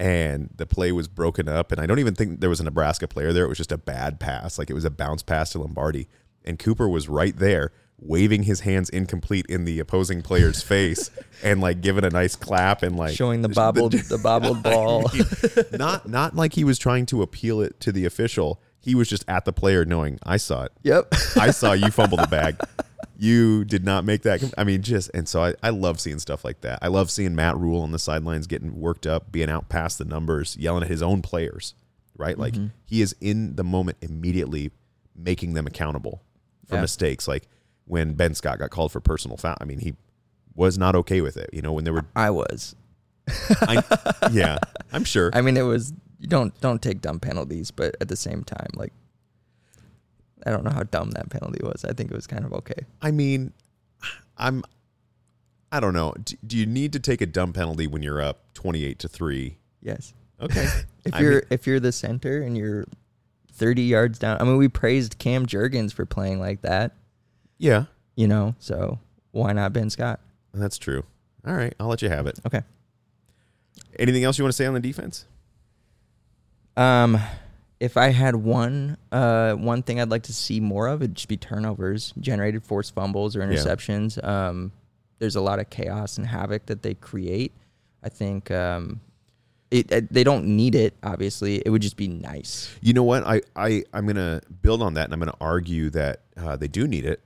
And the play was broken up, and I don't even think there was a Nebraska player there. It was just a bad pass. It was a bounce pass to Lombardi. And Cooper was right there, waving his hands incomplete in the opposing player's face and, giving a nice clap and, showing the bobbled ball. I mean, not like he was trying to appeal it to the official. He was just at the player knowing, I saw it. Yep. I saw you fumble the bag. You did not make that. I love seeing stuff like that. I love seeing Matt Rhule on the sidelines getting worked up, being out past the numbers, yelling at his own players, right? Mm-hmm. He is in the moment immediately making them accountable for mistakes. When Ben Scott got called for personal foul, he was not okay with it. When there were... I was. Yeah, I'm sure. It was... You don't take dumb penalties, but at the same time, I don't know how dumb that penalty was. I think it was kind of okay. I don't know. Do you need to take a dumb penalty when you're up 28-3? Yes. Okay. If you're the center and you're 30 yards down, we praised Cam Jurgens for playing like that. Yeah. So why not Ben Scott? That's true. All right. I'll let you have it. Okay. Anything else you want to say on the defense? If I had one thing I'd like to see more of, it'd just be turnovers, generated forced fumbles or interceptions. Yeah. There's a lot of chaos and havoc that they create. I think they don't need it, obviously. It would just be nice. You know what? I'm going to build on that, and I'm going to argue that they do need it,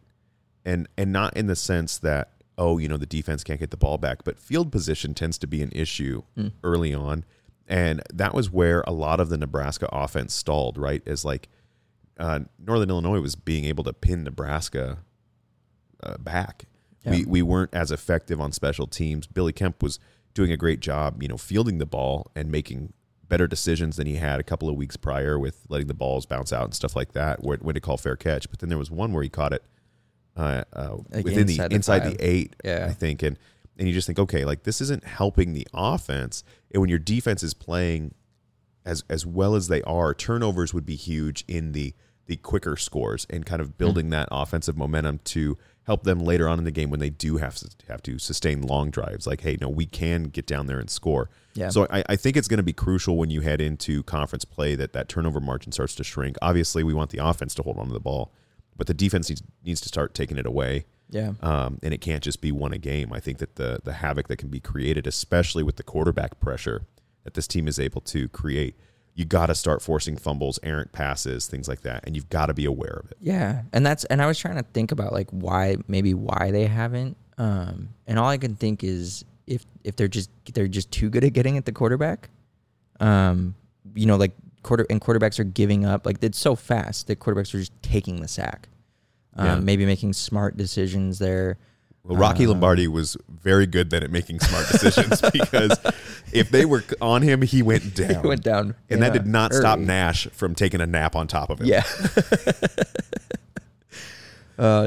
and not in the sense that, the defense can't get the ball back, but field position tends to be an issue early on. And that was where a lot of the Nebraska offense stalled, right? Is Northern Illinois was being able to pin Nebraska back. Yeah. We weren't as effective on special teams. Billy Kemp was doing a great job, fielding the ball and making better decisions than he had a couple of weeks prior with letting the balls bounce out and stuff like that, when to call fair catch. But then there was one where he caught it inside the 8, yeah. I think, and you just think, okay, this isn't helping the offense. And when your defense is playing as well as they are, turnovers would be huge in the quicker scores and kind of building that offensive momentum to help them later on in the game when they do have to sustain long drives. Like, hey, no, we can get down there and score. Yeah. So I think it's going to be crucial when you head into conference play that turnover margin starts to shrink. Obviously, we want the offense to hold on to the ball, but the defense needs to start taking it away. Yeah. And it can't just be one a game. I think that the havoc that can be created, especially with the quarterback pressure that this team is able to create, you got to start forcing fumbles, errant passes, things like that, and you've got to be aware of it. Yeah, and I was trying to think about like why they haven't, and all I can think is if they're just too good at getting at the quarterback, quarterbacks are giving up, like it's so fast that quarterbacks are just taking the sack, maybe making smart decisions there. Well, Rocky Lombardi was very good then at making smart decisions because if they were on him, he went down. He went down. And that did not stop Nash from taking a nap on top of him. Yeah.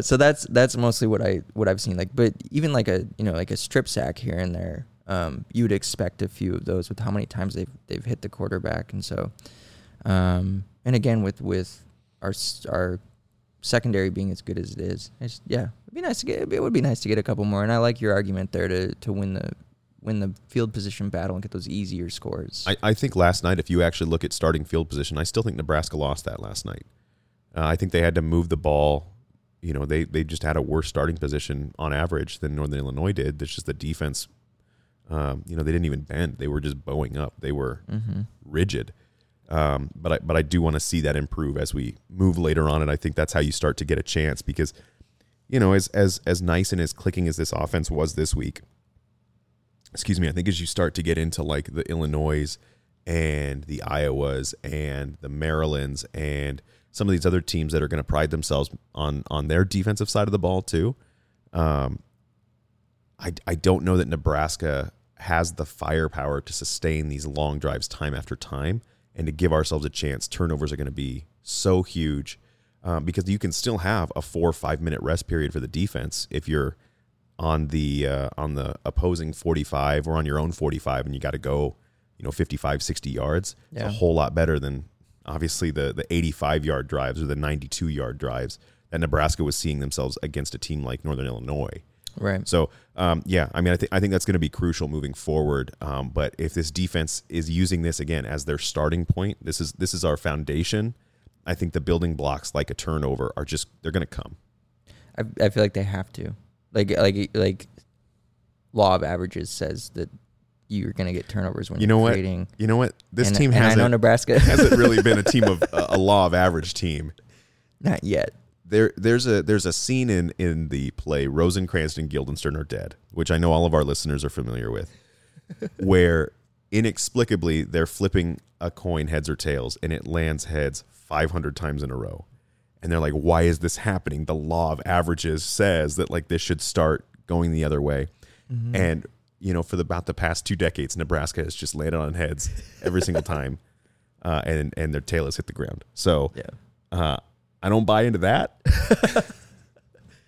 So that's mostly what I've seen. Like, but even like a strip sack here and there, you would expect a few of those with how many times they've hit the quarterback. And so, and again with our secondary being as good as it is, it would be nice to get a couple more. And I like your argument there to win the field position battle and get those easier scores. I think last night, if you actually look at starting field position, I still think Nebraska lost that last night. I think they had to move the ball. You know, they just had a worse starting position on average than Northern Illinois did. It's just the defense. They didn't even bend; they were just bowing up. They were rigid. But I do want to see that improve as we move later on, and I think that's how you start to get a chance because, you know, as nice and as clicking as this offense was this week, excuse me, I think as you start to get into like the Illinois and the Iowas and the Marylands and some of these other teams that are going to pride themselves on their defensive side of the ball too, I don't know that Nebraska has the firepower to sustain these long drives time after time. And to give ourselves a chance, turnovers are going to be so huge because you can still have a 4 or 5 minute rest period for the defense if you're on the opposing 45 or on your own 45 and you got to go, 55, 60 yards. Yeah. It's a whole lot better than obviously the 85 yard drives or the 92 yard drives that Nebraska was seeing themselves against a team like Northern Illinois. Right. So, I think that's going to be crucial moving forward. But if this defense is using this again as their starting point, this is our foundation. I think the building blocks like a turnover are just they're going to come. I feel like they have to, like law of averages says that you're going to get turnovers when you're creating. You know what? This team hasn't really been a team of a law of average team. Not yet. There's a scene in the play Rosencrantz and Guildenstern Are Dead, which I know all of our listeners are familiar with, where inexplicably they're flipping a coin heads or tails, and it lands heads 500 times in a row. And they're like, why is this happening? The law of averages says that like this should start going the other way. Mm-hmm. And, for about the past 2 decades, Nebraska has just landed on heads every single time, and their tail has hit the ground. So, I don't buy into that,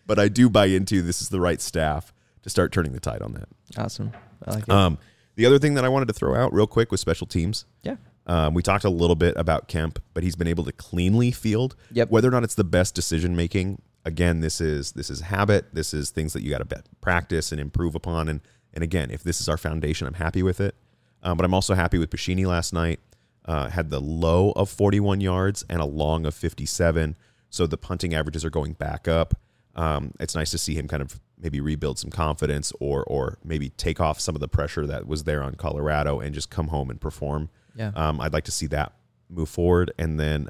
but I do buy into this is the right staff to start turning the tide on that. Awesome. I like it. The other thing that I wanted to throw out real quick was special teams. Yeah. We talked a little bit about Kemp, but he's been able to cleanly field. Yep. Whether or not it's the best decision-making, again, this is habit. This is things that you got to practice and improve upon. And again, if this is our foundation, I'm happy with it. But I'm also happy with Pashini last night. Had the low of 41 yards and a long of 57. So the punting averages are going back up. It's nice to see him kind of maybe rebuild some confidence or maybe take off some of the pressure that was there on Colorado and just come home and perform. Yeah. I'd like to see that move forward. And then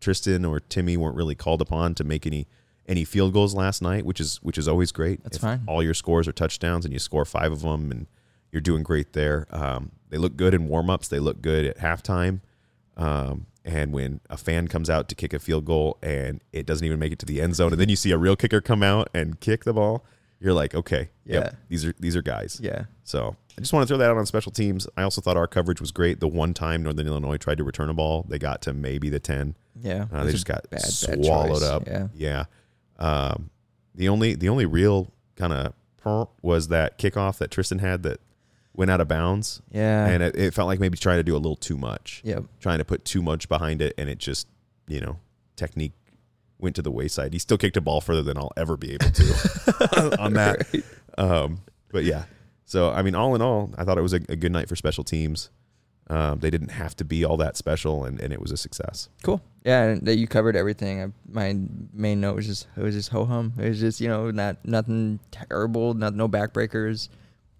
Tristan or Timmy weren't really called upon to make any field goals last night, which is always great. That's fine. All your scores are touchdowns and you score 5 of them and you're doing great there. They look good in warm-ups. They look good at halftime. And when a fan comes out to kick a field goal and it doesn't even make it to the end zone, and then you see a real kicker come out and kick the ball, you're like, okay, yep, these are guys. Yeah. So I just want to throw that out on special teams. I also thought our coverage was great. The one time Northern Illinois tried to return a ball, they got to maybe the 10. Yeah. They just got swallowed up. Yeah. The only real kind of was that kickoff that Tristan had that went out of bounds. Yeah. And it felt like maybe trying to do a little too much. Yeah. Trying to put too much behind it, and it just, you know, technique went to the wayside. He still kicked a ball further than I'll ever be able to on that. Right. But yeah. So, I mean, all in all, I thought it was a good night for special teams. They didn't have to be all that special, and it was a success. Cool. Yeah, and you covered everything. My main note was just ho-hum. It was just, you know, nothing terrible, no backbreakers,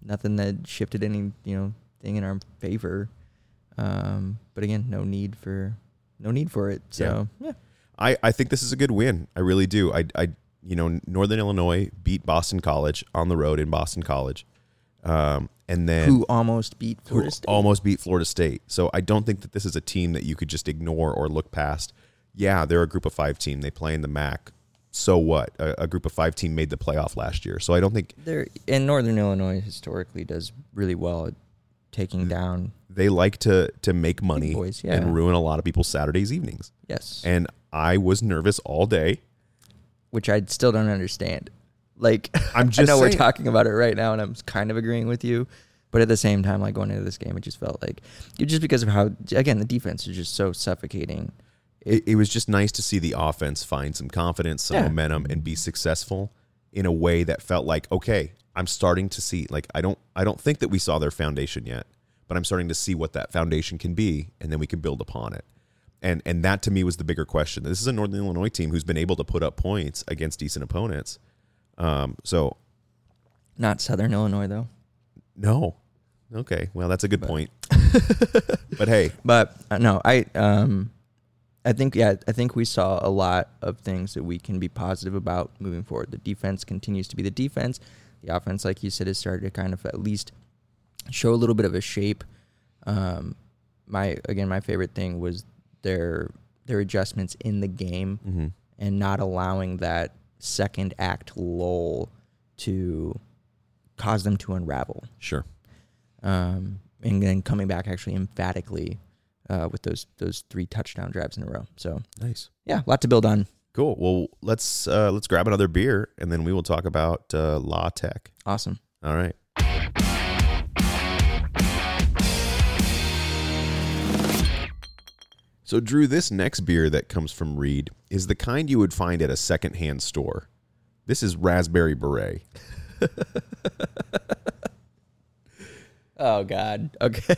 nothing that shifted any, you know, thing in our favor. But again, no need for it. So, yeah. I think this is a good win. I really do. I you know, Northern Illinois beat Boston College on the road in Boston College. And then who almost beat Florida State. So I don't think that this is a team that you could just ignore or look past. Yeah, they're a group of five team. They play in the MAC. So what? A group of five team made the playoff last year. So I don't think they're in Northern Illinois historically does really well at taking down. They like to make money boys, yeah. and ruin a lot of people's Saturdays evenings. Yes. And I was nervous all day, which I still don't understand. Like, I know we're talking about it right now, and I'm kind of agreeing with you. But at the same time, like, going into this game, it just felt like, just because of how, again, the defense is just so suffocating. It was just nice to see the offense find some confidence, some momentum, and be successful in a way that felt like, okay, I'm starting to see, like, I don't think that we saw their foundation yet, but I'm starting to see what that foundation can be, and then we can build upon it. And that, to me, was the bigger question. This is a Northern Illinois team who's been able to put up points against decent opponents. So not Southern Illinois though. No. Okay. Well, that's a good point, but hey, no, I think we saw a lot of things that we can be positive about moving forward. The defense continues to be the defense. The offense, like you said, has started to kind of at least show a little bit of a shape. My favorite thing was their adjustments in the game and not allowing that second act lull to cause them to unravel. Sure. And then coming back actually emphatically with those three touchdown drives in a row. So nice. Yeah, a lot to build on. Cool. Well, let's grab another beer and then we will talk about La Tech. Awesome. All right. So, Drew, this next beer that comes from Reed is the kind you would find at a secondhand store. This is Raspberry Beret. Oh, God. Okay.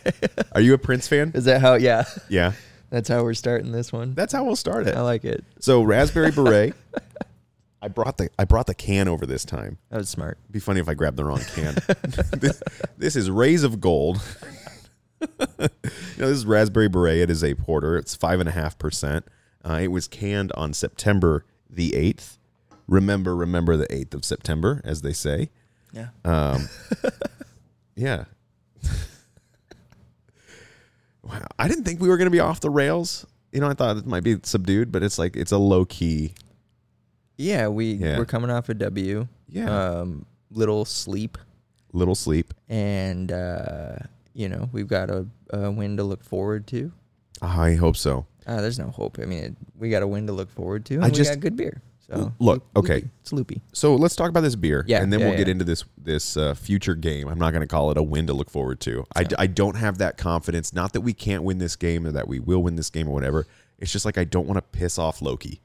Are you a Prince fan? Is that how? Yeah. Yeah. That's how we're starting this one. That's how we'll start it. I like it. So, Raspberry Beret. I brought the can over this time. That was smart. It'd be funny if I grabbed the wrong can. This is Rays of Gold. You know, this is Raspberry Beret. It is a porter. It's 5.5%. It was canned on September the 8th. Remember the 8th of September, as they say. Yeah. Yeah. Wow. I didn't think we were going to be off the rails. You know, I thought it might be subdued, but it's like it's a low key. Yeah, we're coming off a W. Yeah. Little sleep. And. You know, we've got a win to look forward to. I hope so. There's no hope. I mean, we got a win to look forward to, and we got good beer. So look, okay. It's loopy. So let's talk about this beer, and then we'll get into this future game. I'm not going to call it a win to look forward to. Yeah. I don't have that confidence. Not that we can't win this game or that we will win this game or whatever. It's just like I don't want to piss off Loki,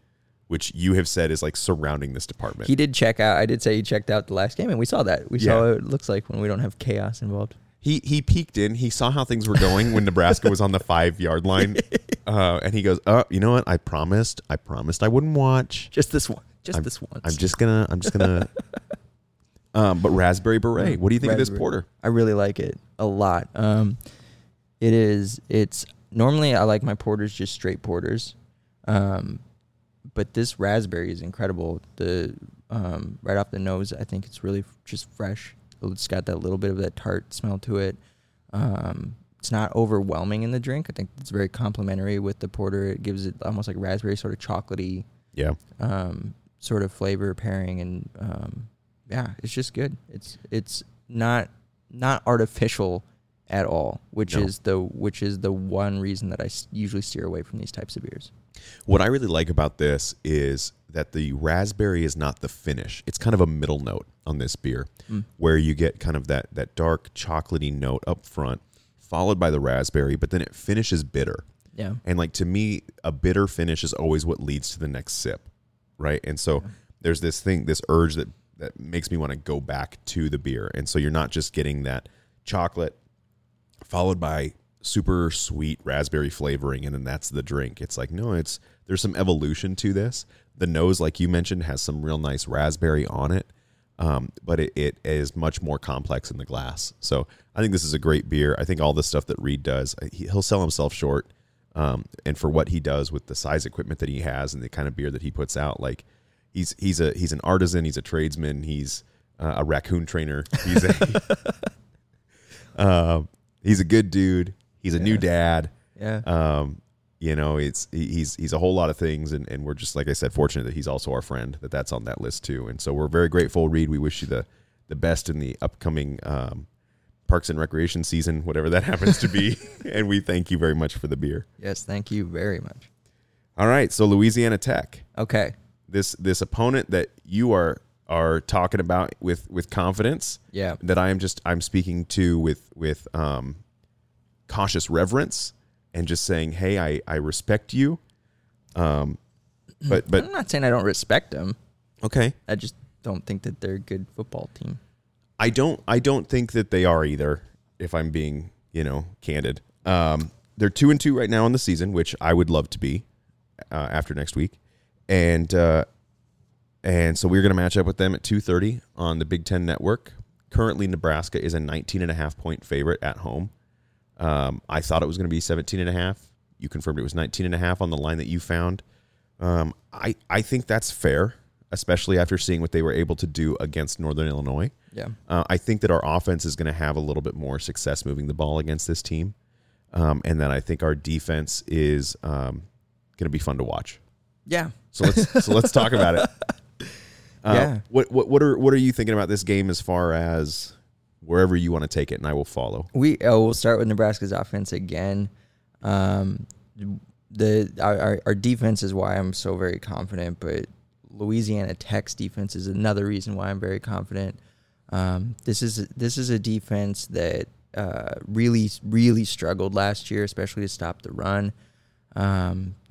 which you have said is like surrounding this department. He did check out. I did say he checked out the last game, and we saw that. We saw what it looks like when we don't have chaos involved. He peeked in. He saw how things were going when Nebraska was on the 5-yard line, and he goes, "Oh, you know what? I promised I wouldn't watch just this once. I'm just gonna." But Raspberry Beret. What do you think of this porter? I really like it a lot. It's normally I like my porters just straight porters, but this raspberry is incredible. The right off the nose, I think it's really just fresh. It's got that little bit of that tart smell to it. It's not overwhelming in the drink. I think it's very complimentary with the porter. It gives it almost like raspberry sort of chocolatey sort of flavor pairing. And, it's just good. It's not artificial at all, which is the one reason that I usually steer away from these types of beers. What I really like about this is that the raspberry is not the finish. It's kind of a middle note on this beer, where you get kind of that dark chocolatey note up front, followed by the raspberry, but then it finishes bitter. Yeah. And like, to me, a bitter finish is always what leads to the next sip, right? And so there's this thing, this urge that makes me want to go back to the beer. And so you're not just getting that chocolate followed by super sweet raspberry flavoring, and then that's the drink. It's like, no, there's some evolution to this. The nose, like you mentioned, has some real nice raspberry on it, but it is much more complex in the glass. So I think this is a great beer. I think all the stuff that Reed does, he'll sell himself short, and for what he does with the size equipment that he has and the kind of beer that he puts out, like he's an artisan, he's a tradesman, he's a raccoon trainer, he's he's a good dude. He's a new dad. Yeah. You know, he's a whole lot of things, and we're just, like I said, fortunate that he's also our friend, that's on that list too. And so we're very grateful, Reed. We wish you the best in the upcoming Parks and Recreation season, whatever that happens to be. And we thank you very much for the beer. Yes, thank you very much. All right, so Louisiana Tech. Okay. This opponent that you are talking about with confidence, that I'm speaking to with cautious reverence, and just saying, hey, I respect you, but I'm not saying I don't respect them. Okay, I just don't think that they're a good football team. I don't think that they are either, if I'm being candid. They're 2-2 right now in the season, which I would love to be after next week, and so we're going to match up with them at 2:30 on the Big Ten Network. Currently, Nebraska is a 19.5-point favorite at home. I thought it was going to be 17.5. You confirmed it was 19.5 on the line that you found. I think that's fair, especially after seeing what they were able to do against Northern Illinois. Yeah. I think that our offense is going to have a little bit more success moving the ball against this team. And then I think our defense is going to be fun to watch. Yeah. So let's talk about it. Yeah. What are you thinking about this game as far as wherever you want to take it, and I will follow? We'll start with Nebraska's offense again. Our defense is why I'm so very confident, but Louisiana Tech's defense is another reason why I'm very confident. This is a defense that really, really struggled last year, especially to stop the run.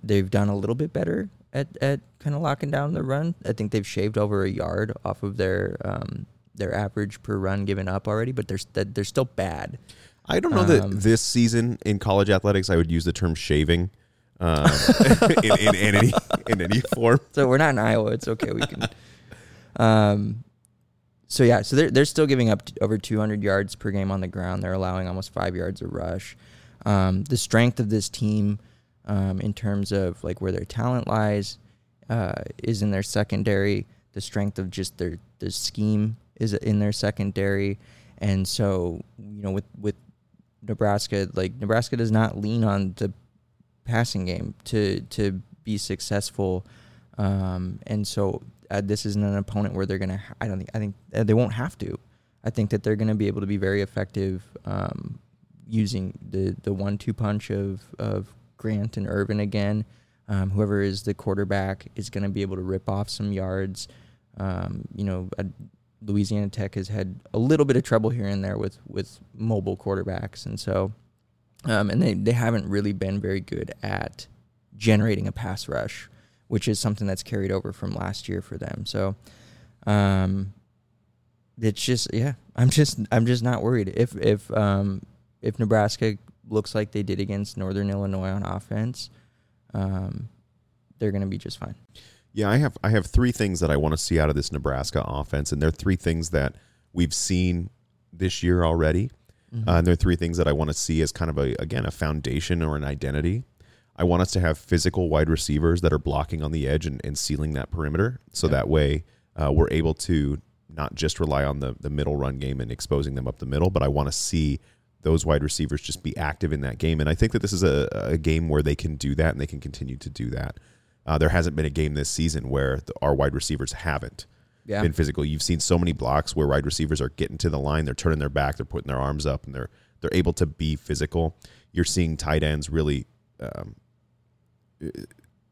They've done a little bit better at kind of locking down the run. I think they've shaved over a yard off of their average per run given up already, but they're still bad. I don't know that this season in college athletics I would use the term shaving in any form. So we're not in Iowa. It's okay. We can. So they're still giving up over 200 yards per game on the ground. They're allowing almost 5 yards a rush. The strength of this team, in terms of like where their talent lies, is in their secondary. The strength of just their scheme is in their secondary. And so, with Nebraska, like, Nebraska does not lean on the passing game to be successful. And so this isn't an opponent where they're going to, I think they won't have to. I think that they're going to be able to be very effective using the 1-2 punch of Grant and Irvin again. Whoever is the quarterback is going to be able to rip off some yards. Louisiana Tech has had a little bit of trouble here and there with mobile quarterbacks. And so, and they haven't really been very good at generating a pass rush, which is something that's carried over from last year for them. So, it's just, I'm just not worried. If Nebraska looks like they did against Northern Illinois on offense, they're going to be just fine. Yeah, I have three things that I want to see out of this Nebraska offense, and they're three things that we've seen this year already. Mm-hmm. And they're three things that I want to see as kind of a foundation or an identity. I want us to have physical wide receivers that are blocking on the edge and sealing that perimeter, so that way we're able to not just rely on the middle run game and exposing them up the middle, but I want to see those wide receivers just be active in that game. And I think that this is a game where they can do that, and they can continue to do that. There hasn't been a game this season where our wide receivers haven't been physical. You've seen so many blocks where wide receivers are getting to the line, they're turning their back, they're putting their arms up, and they're They're able to be physical. You're seeing tight ends really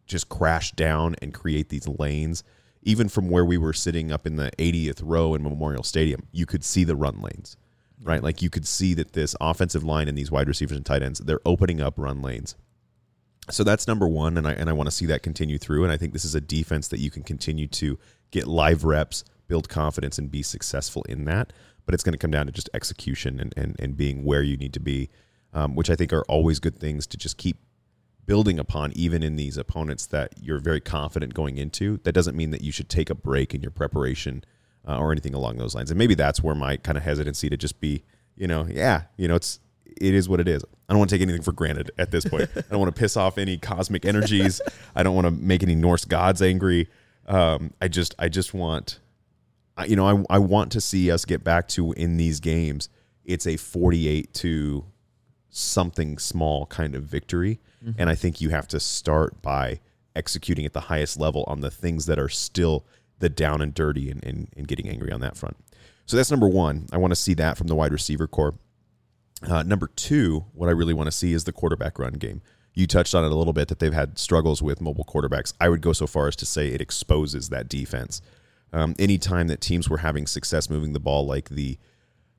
just crash down and create these lanes. Even from where we were sitting up in the 80th row in Memorial Stadium, you could see the run lanes, right? Like you could see that this offensive line and these wide receivers and tight ends, they're opening up run lanes. So that's number one, and I want to see that continue through. And I think this is a defense that you can continue to get live reps, build confidence, and be successful in that. But it's going to come down to just execution and being where you need to be, which I think are always good things to just keep building upon, even in these opponents that you're very confident going into. That doesn't mean that you should take a break in your preparation or anything along those lines. And maybe that's where my kind of hesitancy to just be, it is what it is. I don't want to take anything for granted at this point. I don't want to piss off any cosmic energies. I don't want to make any Norse gods angry. I want to see us get back to, in these games, it's a 48 to something small kind of victory. Mm-hmm. And I think you have to start by executing at the highest level on the things that are still the down and dirty and getting angry on that front. So that's number one. I want to see that from the wide receiver corps. Number two, what I really want to see is the quarterback run game. You touched on it a little bit that they've had struggles with mobile quarterbacks. I would go so far as to say it exposes that defense. Anytime that teams were having success moving the ball, like the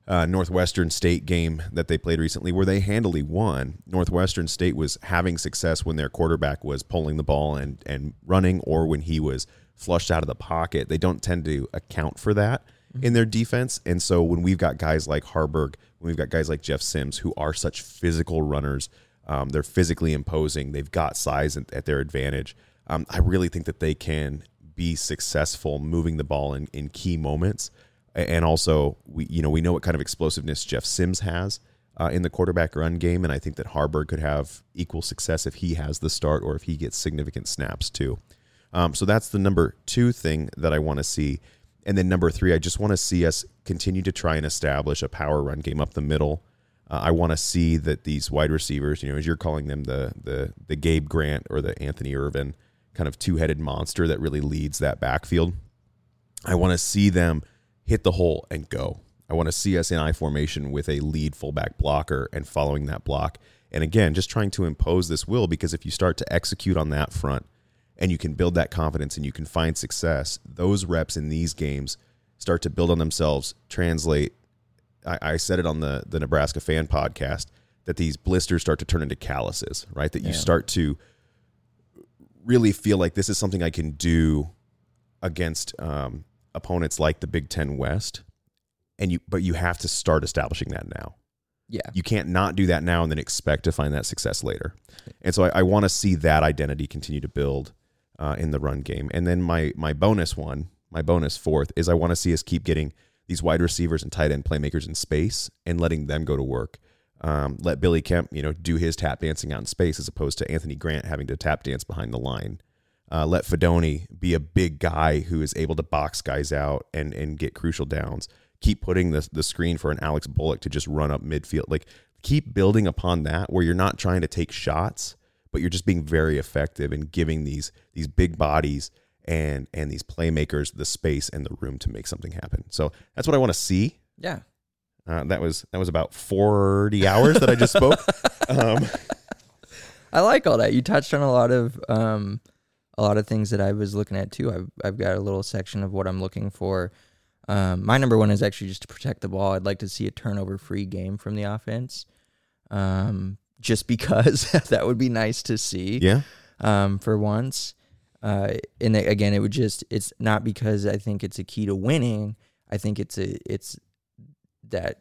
Northwestern State game that they played recently where they handily won, Northwestern State was having success when their quarterback was pulling the ball and running, or when he was flushed out of the pocket. They don't tend to account for that in their defense. And so when we've got guys like Haarberg, when we've got guys like Jeff Sims, who are such physical runners, they're physically imposing, they've got size at their advantage. I really think that they can be successful moving the ball in key moments. And also, we know what kind of explosiveness Jeff Sims has in the quarterback run game. And I think that Haarberg could have equal success if he has the start or if he gets significant snaps too. So that's the number two thing that I want to see. And then number three, I just want to see us continue to try and establish a power run game up the middle. I want to see that these wide receivers, as you're calling them, the Gabe Grant or the Anthony Irvin kind of two-headed monster that really leads that backfield. I want to see them hit the hole and go. I want to see us in I formation with a lead fullback blocker and following that block. And again, just trying to impose this will, because if you start to execute on that front, and you can build that confidence and you can find success, those reps in these games start to build on themselves, translate. I said it on the Nebraska fan podcast that these blisters start to turn into calluses, right? That you start to really feel like this is something I can do against opponents like the Big Ten West. But you have to start establishing that now. Yeah, you can't not do that now and then expect to find that success later. And so I want to see that identity continue to build in the run game. And then my bonus one, my bonus fourth, is I want to see us keep getting these wide receivers and tight end playmakers in space and letting them go to work. Let Billy Kemp, do his tap dancing out in space as opposed to Anthony Grant having to tap dance behind the line. Let Fedoni be a big guy who is able to box guys out and get crucial downs. Keep putting the screen for an Alex Bullock to just run up midfield. Like, keep building upon that where you're not trying to take shots, but you're just being very effective and giving these big bodies and these playmakers the space and the room to make something happen. So that's what I want to see. Yeah. That was about 40 hours that I just spoke. I like all that. You touched on a lot of things that I was looking at too. I've got a little section of what I'm looking for. My number one is actually just to protect the ball. I'd like to see a turnover-free game from the offense, just because that would be nice to see. Yeah. For once, and again, it's not because I think it's a key to winning. I think it's that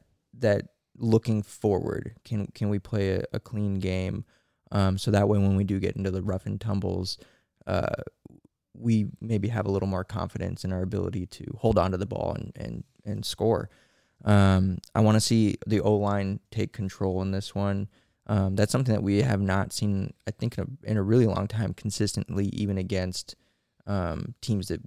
looking forward. Can we play a clean game? So that way, when we do get into the rough and tumbles, we maybe have a little more confidence in our ability to hold on to the ball and score. I want to see the O-line take control in this one. That's something that we have not seen, I think, in a really long time consistently, even against teams that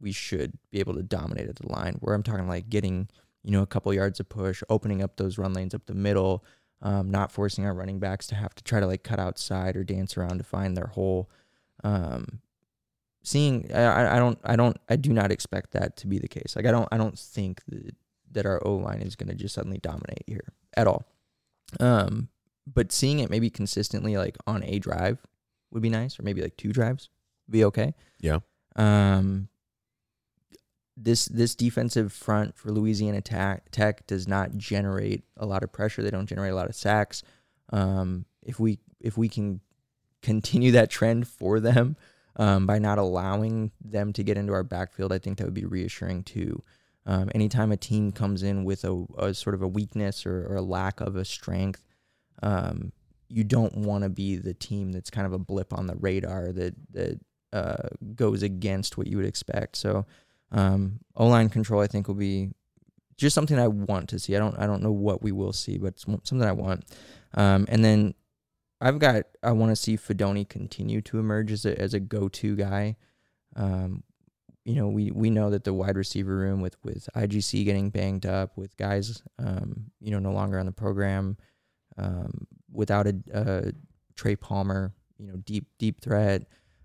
we should be able to dominate at the line, where I'm talking like getting, a couple yards of push, opening up those run lanes up the middle, not forcing our running backs to have to try to like cut outside or dance around to find their hole. I do not expect that to be the case. Like I don't think that our O-line is going to just suddenly dominate here at all. But seeing it maybe consistently like on a drive would be nice, or maybe like two drives would be okay. Yeah. This defensive front for Louisiana Tech does not generate a lot of pressure. They don't generate a lot of sacks. If we can continue that trend for them by not allowing them to get into our backfield, I think that would be reassuring too. Anytime a team comes in with a sort of a weakness or a lack of a strength, you don't want to be the team that's kind of a blip on the radar that goes against what you would expect. So O-line control, I think, will be just something I want to see. I don't know what we will see, but it's something I want. And then I want to see Fedoni continue to emerge as a go-to guy. We know that the wide receiver room with IGC getting banged up, with guys no longer on the program, without a Trey Palmer, deep threat,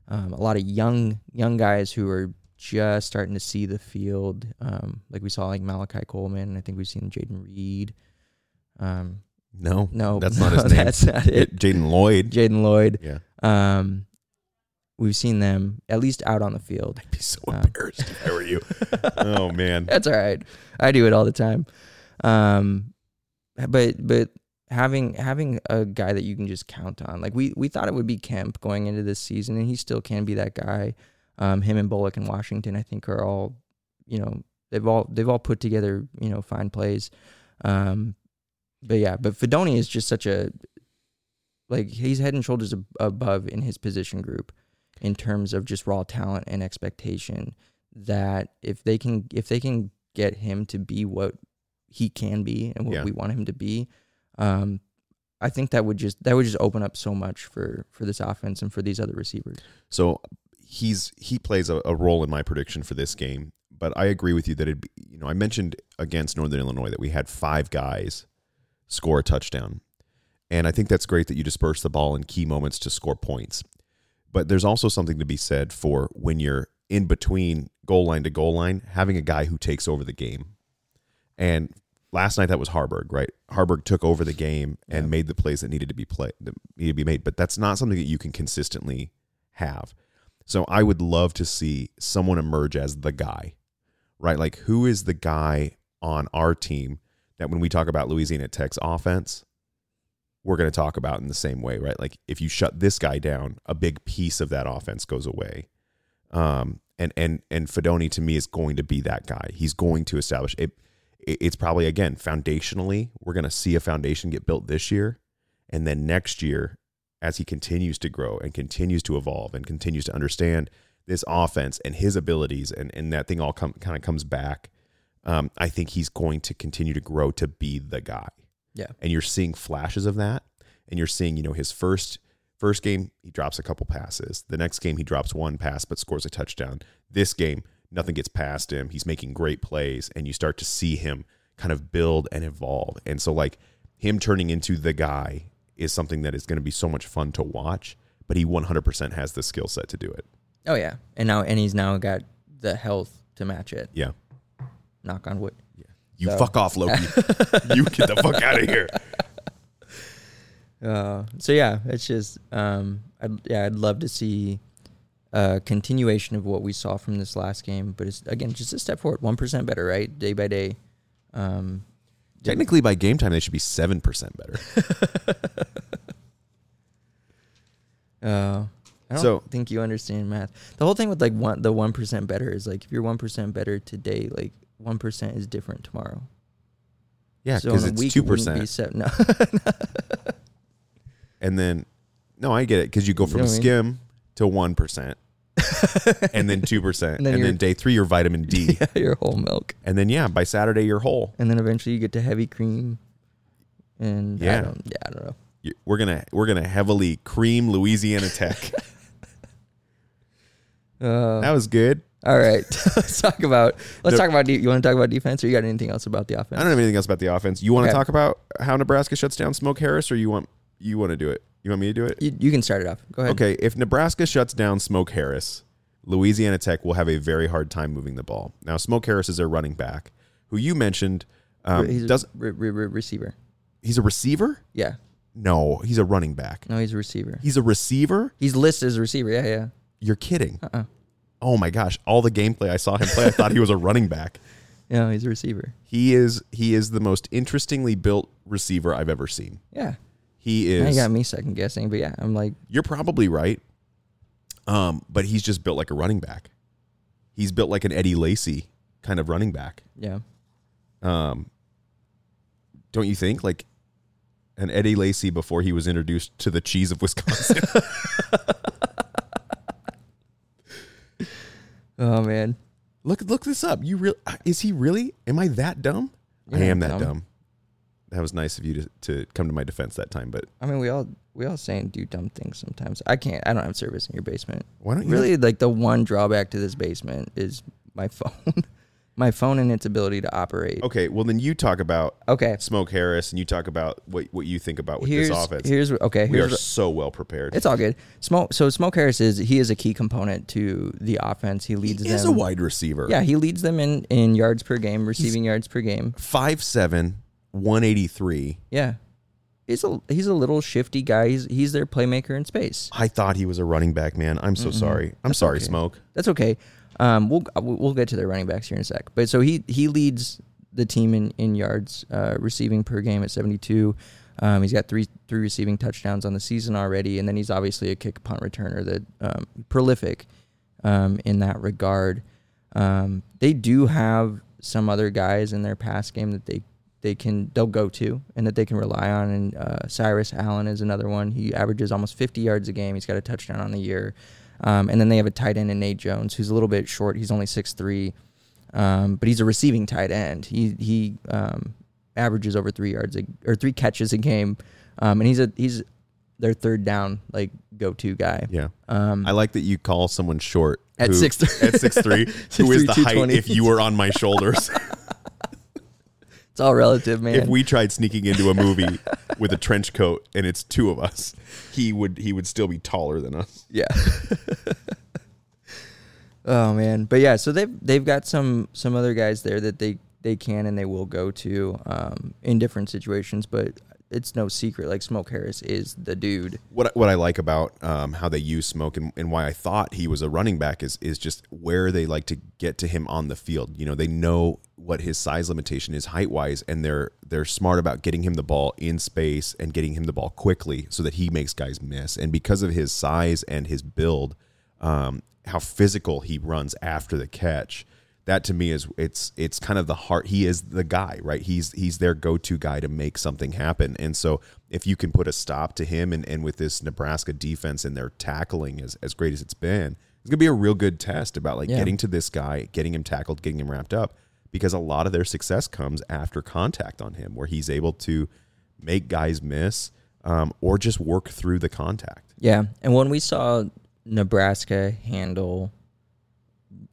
a lot of young guys who are just starting to see the field, like we saw like Malachi Coleman. I think we've seen Jaden Reed. No, that's not his name. That's not it. Jaden Lloyd. Yeah. We've seen them at least out on the field. I'd be so embarrassed if I were you. Oh man, that's all right. I do it all the time. But having a guy that you can just count on, like we thought it would be Kemp going into this season, and he still can be that guy. Him and Bullock and Washington, I think, are all, they've all put together, fine plays. But Fedoni is just such a, like, he's head and shoulders above in his position group in terms of just raw talent and expectation, that if they can get him to be what he can be and what we want him to be, I think that would just open up so much for this offense and for these other receivers. So he plays a role in my prediction for this game, but I agree with you that it'd be, I mentioned against Northern Illinois that we had five guys score a touchdown. And I think that's great that you disperse the ball in key moments to score points. But there's also something to be said for when you're in between goal line to goal line, having a guy who takes over the game. And last night that was Haarberg, right? Haarberg took over the game and made the plays that needed to be made. But that's not something that you can consistently have. So I would love to see someone emerge as the guy, right? Like, who is the guy on our team that when we talk about Louisiana Tech's offense, we're going to talk about in the same way, right? Like, if you shut this guy down, a big piece of that offense goes away. And Fedoni, to me, is going to be that guy. He's going to establish it. It's probably, again, foundationally, we're going to see a foundation get built this year. And then next year, as he continues to grow and continues to evolve and continues to understand this offense and his abilities and that thing all kind of comes back, I think he's going to continue to grow to be the guy. Yeah. And you're seeing flashes of that. And you're seeing, his first game, he drops a couple passes. The next game, he drops one pass but scores a touchdown. This game, nothing gets past him. He's making great plays. And you start to see him kind of build and evolve. And so, like, him turning into the guy is something that is going to be so much fun to watch. But he 100% has the skill set to do it. Oh, yeah. And he's now got the health to match it. Yeah. Knock on wood. Yeah. You so. Fuck off, Loki. You get the fuck out of here. It's just, I'd love to see a continuation of what we saw from this last game. But it's, again, just a step forward, 1% better, right? Day by day. Technically, by game time, they should be 7% better. I don't think you understand math. The whole thing with, like, the 1% better is, like, if you're 1% better today, like, 1% is different tomorrow. Yeah, because so it's 2%. And then, no, I get it, because you go from skim to 1%, and then 2%, and then day 3 your vitamin D, your whole milk, and then by Saturday you're whole, and then eventually you get to heavy cream, and I don't know. We're gonna heavily cream Louisiana Tech. That was good. All right, let's talk about. You want to talk about defense, or you got anything else about the offense? I don't have anything else about the offense. You want to talk about how Nebraska shuts down Smoke Harris, or you want to do it? You want me to do it? You can start it off. Go ahead. Okay, if Nebraska shuts down Smoke Harris, Louisiana Tech will have a very hard time moving the ball. Now, Smoke Harris is their running back, who you mentioned. He's a receiver. He's a receiver? Yeah. No, he's a running back. No, he's a receiver. He's a receiver? He's listed as a receiver, yeah, yeah. You're kidding. Uh-uh. Oh, my gosh. All the gameplay I saw him play, I thought he was a running back. No, he's a receiver. He is the most interestingly built receiver I've ever seen. Yeah. He is. He got me second guessing, but yeah, I'm like. You're probably right. But he's just built like a running back. He's built like an Eddie Lacy kind of running back. Yeah. Don't you think? Like an Eddie Lacy before he was introduced to the cheese of Wisconsin. Oh, man. Look this up. Is he really? Am I that dumb? Yeah, I am that dumb. That was nice of you to come to my defense that time, but I mean, we all say and do dumb things sometimes. I don't have service in your basement. Why don't you really like the one drawback to this basement is my phone, and its ability to operate. Okay, well then you talk about Smoke Harris, and you talk about what you think about with this offense. We are so well prepared. It's all good. Smoke Harris is a key component to the offense. He is a wide receiver. Yeah, he leads them in yards per game, yards per game. 5'7", 183. Yeah. He's a little shifty guy. He's their playmaker in space. I thought he was a running back, man. I'm so sorry. I'm sorry, okay. Smoke. That's okay. We'll get to their running backs here in a sec. But so he leads the team in yards receiving per game at 72. He's got three receiving touchdowns on the season already, and then he's obviously a kick punt returner that prolific in that regard. They do have some other guys in their pass game that they'll go to and that they can rely on. And Cyrus Allen is another one. He averages almost 50 yards a game. He's got a touchdown on the year. And then they have a tight end in Nate Jones, who's a little bit short. He's only 6'3", but he's a receiving tight end. He averages over 3 catches a game, and he's their third down go-to guy. Yeah, I like that you call someone short at 6'3", who is the height if you were on my shoulders. It's all relative, man. If we tried sneaking into a movie with a trench coat and it's two of us, he would still be taller than us. Yeah. Oh man, but yeah, so they've got some other guys there that they can and they will go to in different situations, but it's no secret Smoke Harris is the dude. What I like about how they use Smoke and why I thought he was a running back is just where they like to get to him on the field. You know, they know what his size limitation is height wise, and they're smart about getting him the ball in space and getting him the ball quickly so that he makes guys miss. And because of his size and his build, how physical he runs after the catch, that to me is it's kind of the heart. He is the guy, right? He's their go-to guy to make something happen. And so if you can put a stop to him and with this Nebraska defense and their tackling as great as it's been, it's gonna be a real good test about getting to this guy, getting him tackled, getting him wrapped up. Because a lot of their success comes after contact on him, where he's able to make guys miss or just work through the contact. Yeah, and when we saw Nebraska handle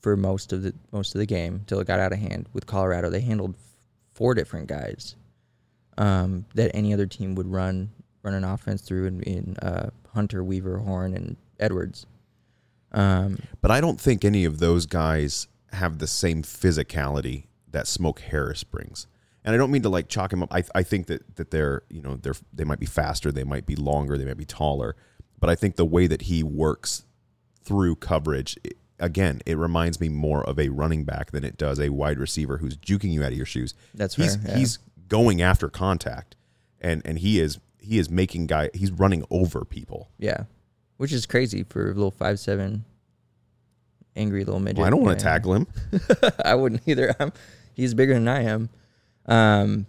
for most of the game until it got out of hand with Colorado, they handled four different guys that any other team would run an offense through in Hunter, Weaver, Horn, and Edwards. But I don't think any of those guys have the same physicality that Smoke Harris brings. And I don't mean to chalk him up. I think that they're, you know, they might be faster, they might be longer, they might be taller, but I think the way that he works through coverage, it reminds me more of a running back than it does a wide receiver who's juking you out of your shoes. That's fair. He's going after contact, and he is making he's running over people. Yeah. Which is crazy for a little 5'7" angry little midget. Well, I don't want to tackle him. I wouldn't either. He's bigger than I am.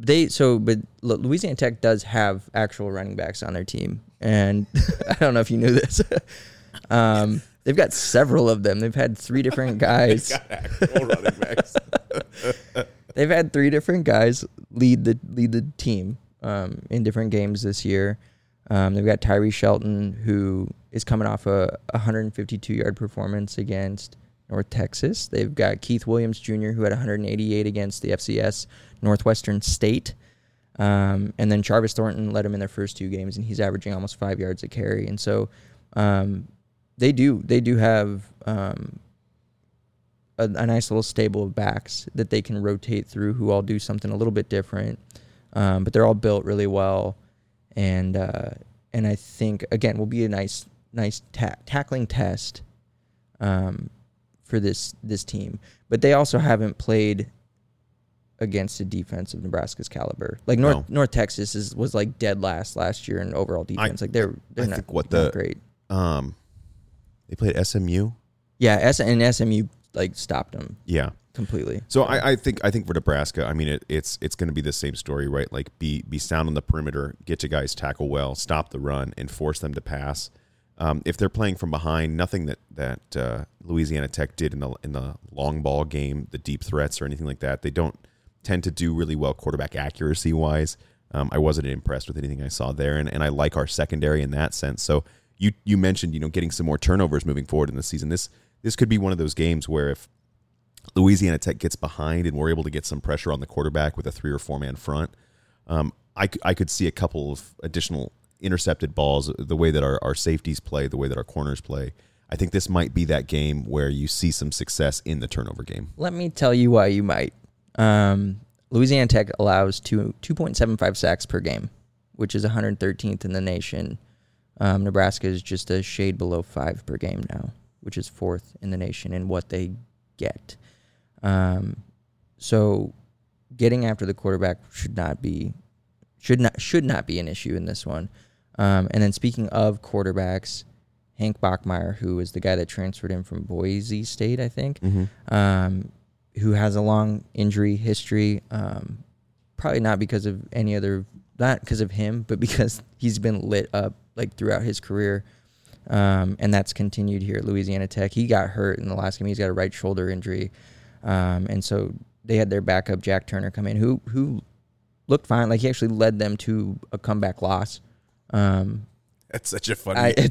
But Louisiana Tech does have actual running backs on their team, and I don't know if you knew this. They've got several of them. They've had three different guys. They've got actual running backs. They've had three different guys lead the team in different games this year. They've got Tyree Shelton, who is coming off a 152-yard performance against North Texas. They've got Keith Williams Jr., who had 188 against the FCS Northwestern State. And then Jarvis Thornton led him in their first two games, and he's averaging almost 5 yards a carry. And so they do have a nice little stable of backs that they can rotate through, who all do something a little bit different. But they're all built really well, and I think again will be a nice tackling test for this team. But they also haven't played against a defense of Nebraska's caliber. Like North Texas was like dead last year in overall defense. They're not great. They played SMU. Yeah, and SMU like stopped them. Yeah. Completely. So I think for Nebraska, I mean it's going to be the same story, right? Like be sound on the perimeter, get your guys, tackle well, stop the run, and force them to pass. If they're playing from behind, nothing that Louisiana Tech did in the long ball game, the deep threats or anything like that. They don't tend to do really well quarterback accuracy wise. I wasn't impressed with anything I saw there, and I like our secondary in that sense. So you mentioned getting some more turnovers moving forward in the season. This could be one of those games where if Louisiana Tech gets behind and we're able to get some pressure on the quarterback with a 3 or 4 man front, I could see a couple of additional intercepted balls. The way that our safeties play, the way that our corners play, I think this might be that game where you see some success in the turnover game. Let me tell you why you might. Louisiana Tech allows 2.75 sacks per game, which is 113th in the nation. Nebraska is just a shade below 5 per game now, which is 4th in the nation in what they get. So getting after the quarterback should not be an issue in this one. And then speaking of quarterbacks, Hank Bachmeier, who is the guy that transferred in from Boise State, I think, who has a long injury history, probably not because of him, but because he's been lit up like throughout his career. And that's continued here at Louisiana Tech. He got hurt in the last game. He's got a right shoulder injury. And so they had their backup, Jack Turner, come in, who looked fine. Like, he actually led them to a comeback loss. That's such a funny game.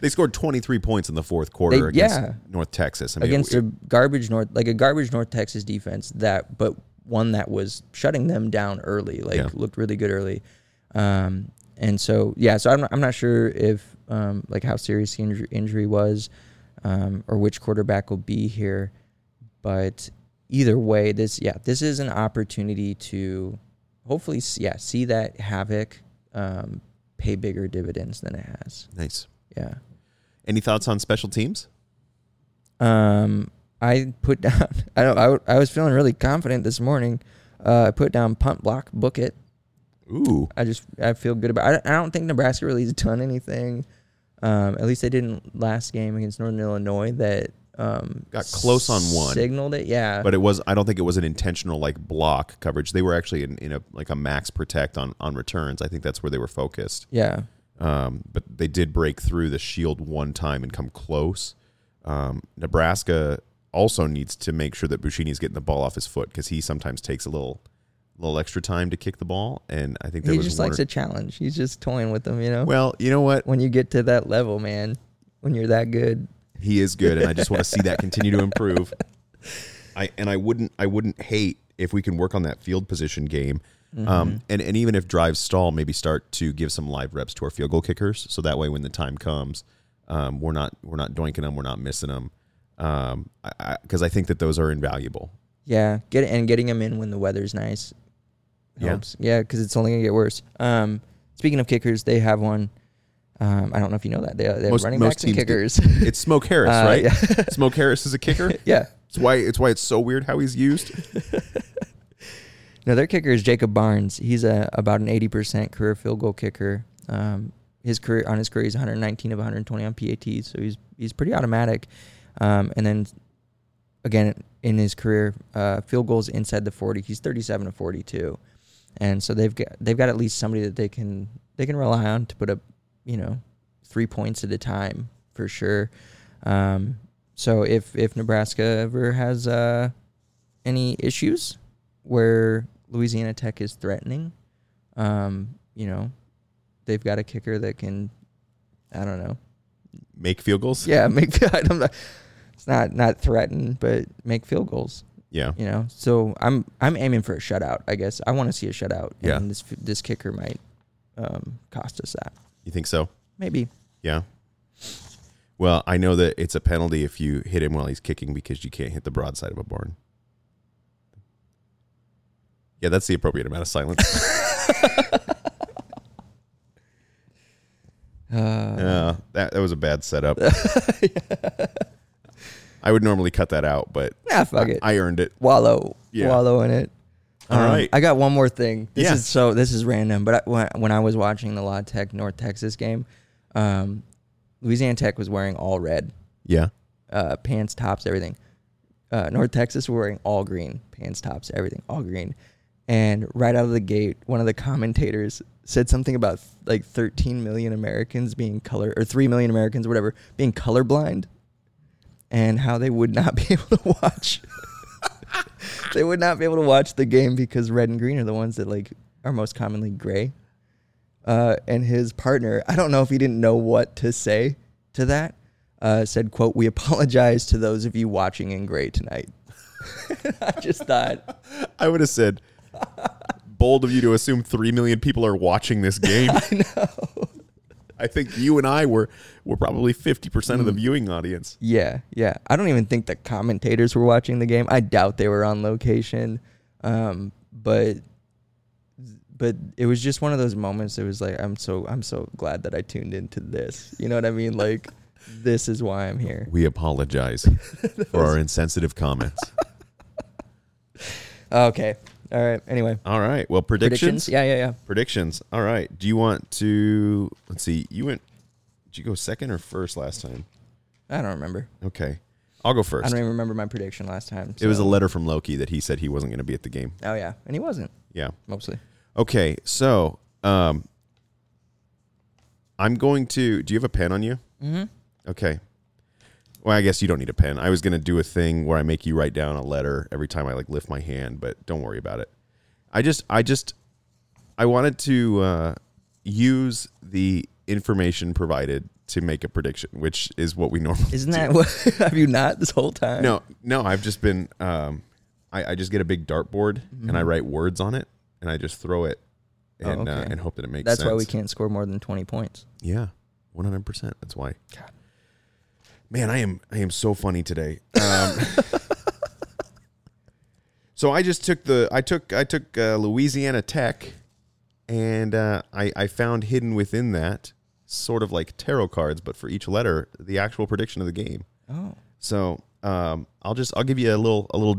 They scored 23 points in the fourth quarter against North Texas. I mean, against a garbage North Texas defense, but one that was shutting them down early, looked really good early. And so, so I'm not sure if, how serious the injury was, or which quarterback will be here. But either way, this is an opportunity to hopefully, see that havoc pay bigger dividends than it has. Nice. Yeah. Any thoughts on special teams? I put down. I was feeling really confident this morning. I put down punt block, book it. Ooh. I feel good about it. I don't think Nebraska really has done anything. At least they didn't last game against Northern Illinois that. Got close on one, signaled it, but it was. I don't think it was an intentional block coverage. They were actually in a max protect on returns. I think that's where they were focused. Yeah. But they did break through the shield one time and come close. Nebraska also needs to make sure that Bushini's getting the ball off his foot, because he sometimes takes a little extra time to kick the ball, and I think he just likes a challenge. He's just toying with them, Well, you know what? When you get to that level, man, when you're that good. He is good, and I just want to see that continue to improve. I wouldn't hate if we can work on that field position game, and even if drives stall, maybe start to give some live reps to our field goal kickers, so that way when the time comes, we're not doinking them, we're not missing them, because I think that those are invaluable. Yeah, getting them in when the weather's nice helps. Yeah, because it's only gonna get worse. Speaking of kickers, they have one. I don't know if you know that. They have running backs and kickers. It's Smoke Harris, right? Yeah. Smoke Harris is a kicker? Yeah. It's why it's so weird how he's used. No, their kicker is Jacob Barnes. He's about an 80% career field goal kicker. His career, he's 119 of 120 on PATs, so he's pretty automatic. And then, again, in his career, field goals inside the 40, he's 37 of 42. And so they've got at least somebody that they can rely on to put up 3 points at a time for sure. So if Nebraska ever has any issues where Louisiana Tech is threatening, they've got a kicker that can, I don't know, make field goals. Yeah, it's not threaten, but make field goals. Yeah, So I'm aiming for a shutout. I guess I want to see a shutout. Yeah, and this kicker might cost us that. You think so? Maybe. Yeah. Well, I know that it's a penalty if you hit him while he's kicking, because you can't hit the broadside of a barn. Yeah, that's the appropriate amount of silence. That was a bad setup. Yeah. I would normally cut that out, but fuck it. I earned it. Wallow in it. All right. I got one more thing. This is random, but when I was watching the La Tech North Texas game, Louisiana Tech was wearing all red. Yeah. Pants, tops, everything. North Texas were wearing all green. Pants, tops, everything, all green. And right out of the gate, one of the commentators said something about like 13 million Americans being color, or 3 million Americans, whatever, being colorblind, and how they would not be able to watch. They would not be able to watch the game because red and green are the ones that like are most commonly gray. And his partner, I don't know if he didn't know what to say to that, said, quote, "We apologize to those of you watching in gray tonight." I just thought. I would have said, bold of you to assume 3 million people are watching this game. I know. I think you and I were probably 50% of the viewing audience. Yeah, yeah. I don't even think the commentators were watching the game. I doubt they were on location. But it was just one of those moments. It was like, I'm so glad that I tuned into this. You know what I mean? Like, this is why I'm here. We apologize for our insensitive comments. Okay. All right. Anyway. All right. Well, predictions. Yeah. Predictions. All right. Do you want to? Let's see. Did you go second or first last time? I don't remember. Okay. I'll go first. I don't even remember my prediction last time. So. It was a letter from Loki that he said he wasn't going to be at the game. Oh yeah, and he wasn't. Yeah. Mostly. Okay. So, I'm going to. Do you have a pen on you? Mm-hmm. Okay. Well, I guess you don't need a pen. I was going to do a thing where I make you write down a letter every time I like lift my hand, but don't worry about it. I wanted to use the information provided to make a prediction, which is what we normally do. Isn't that what, have you not this whole time? No, I've just been, I just get a big dartboard and I write words on it and I just throw it and and hope that it makes sense. That's why we can't score more than 20 points. Yeah, 100%. That's why. God. Man, I am so funny today. So I just took I took Louisiana Tech, and I found hidden within that, sort of like tarot cards, but for each letter, the actual prediction of the game. Oh. So I'll give you a little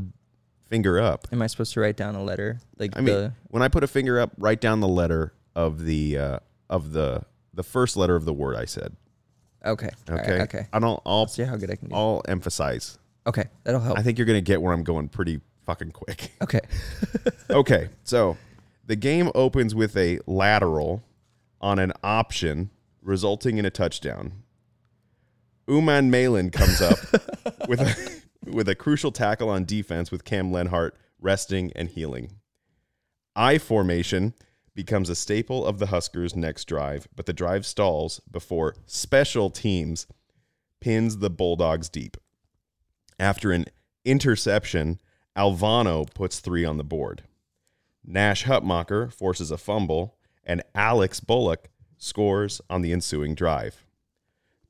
finger up. Am I supposed to write down a letter? When I put a finger up, write down the letter of the first letter of the word I said. Okay. Right, okay. I'll see how good I can do. I'll emphasize. Okay, that'll help. I think you're gonna get where I'm going pretty fucking quick. Okay. Okay. So, the game opens with a lateral on an option, resulting in a touchdown. Uman Malin comes up with a crucial tackle on defense with Cam Lenhart resting and healing. I formation becomes a staple of the Huskers' next drive, but the drive stalls before special teams pins the Bulldogs deep. After an interception, Alvano puts 3 on the board. Nash Hutmacher forces a fumble, and Alex Bullock scores on the ensuing drive.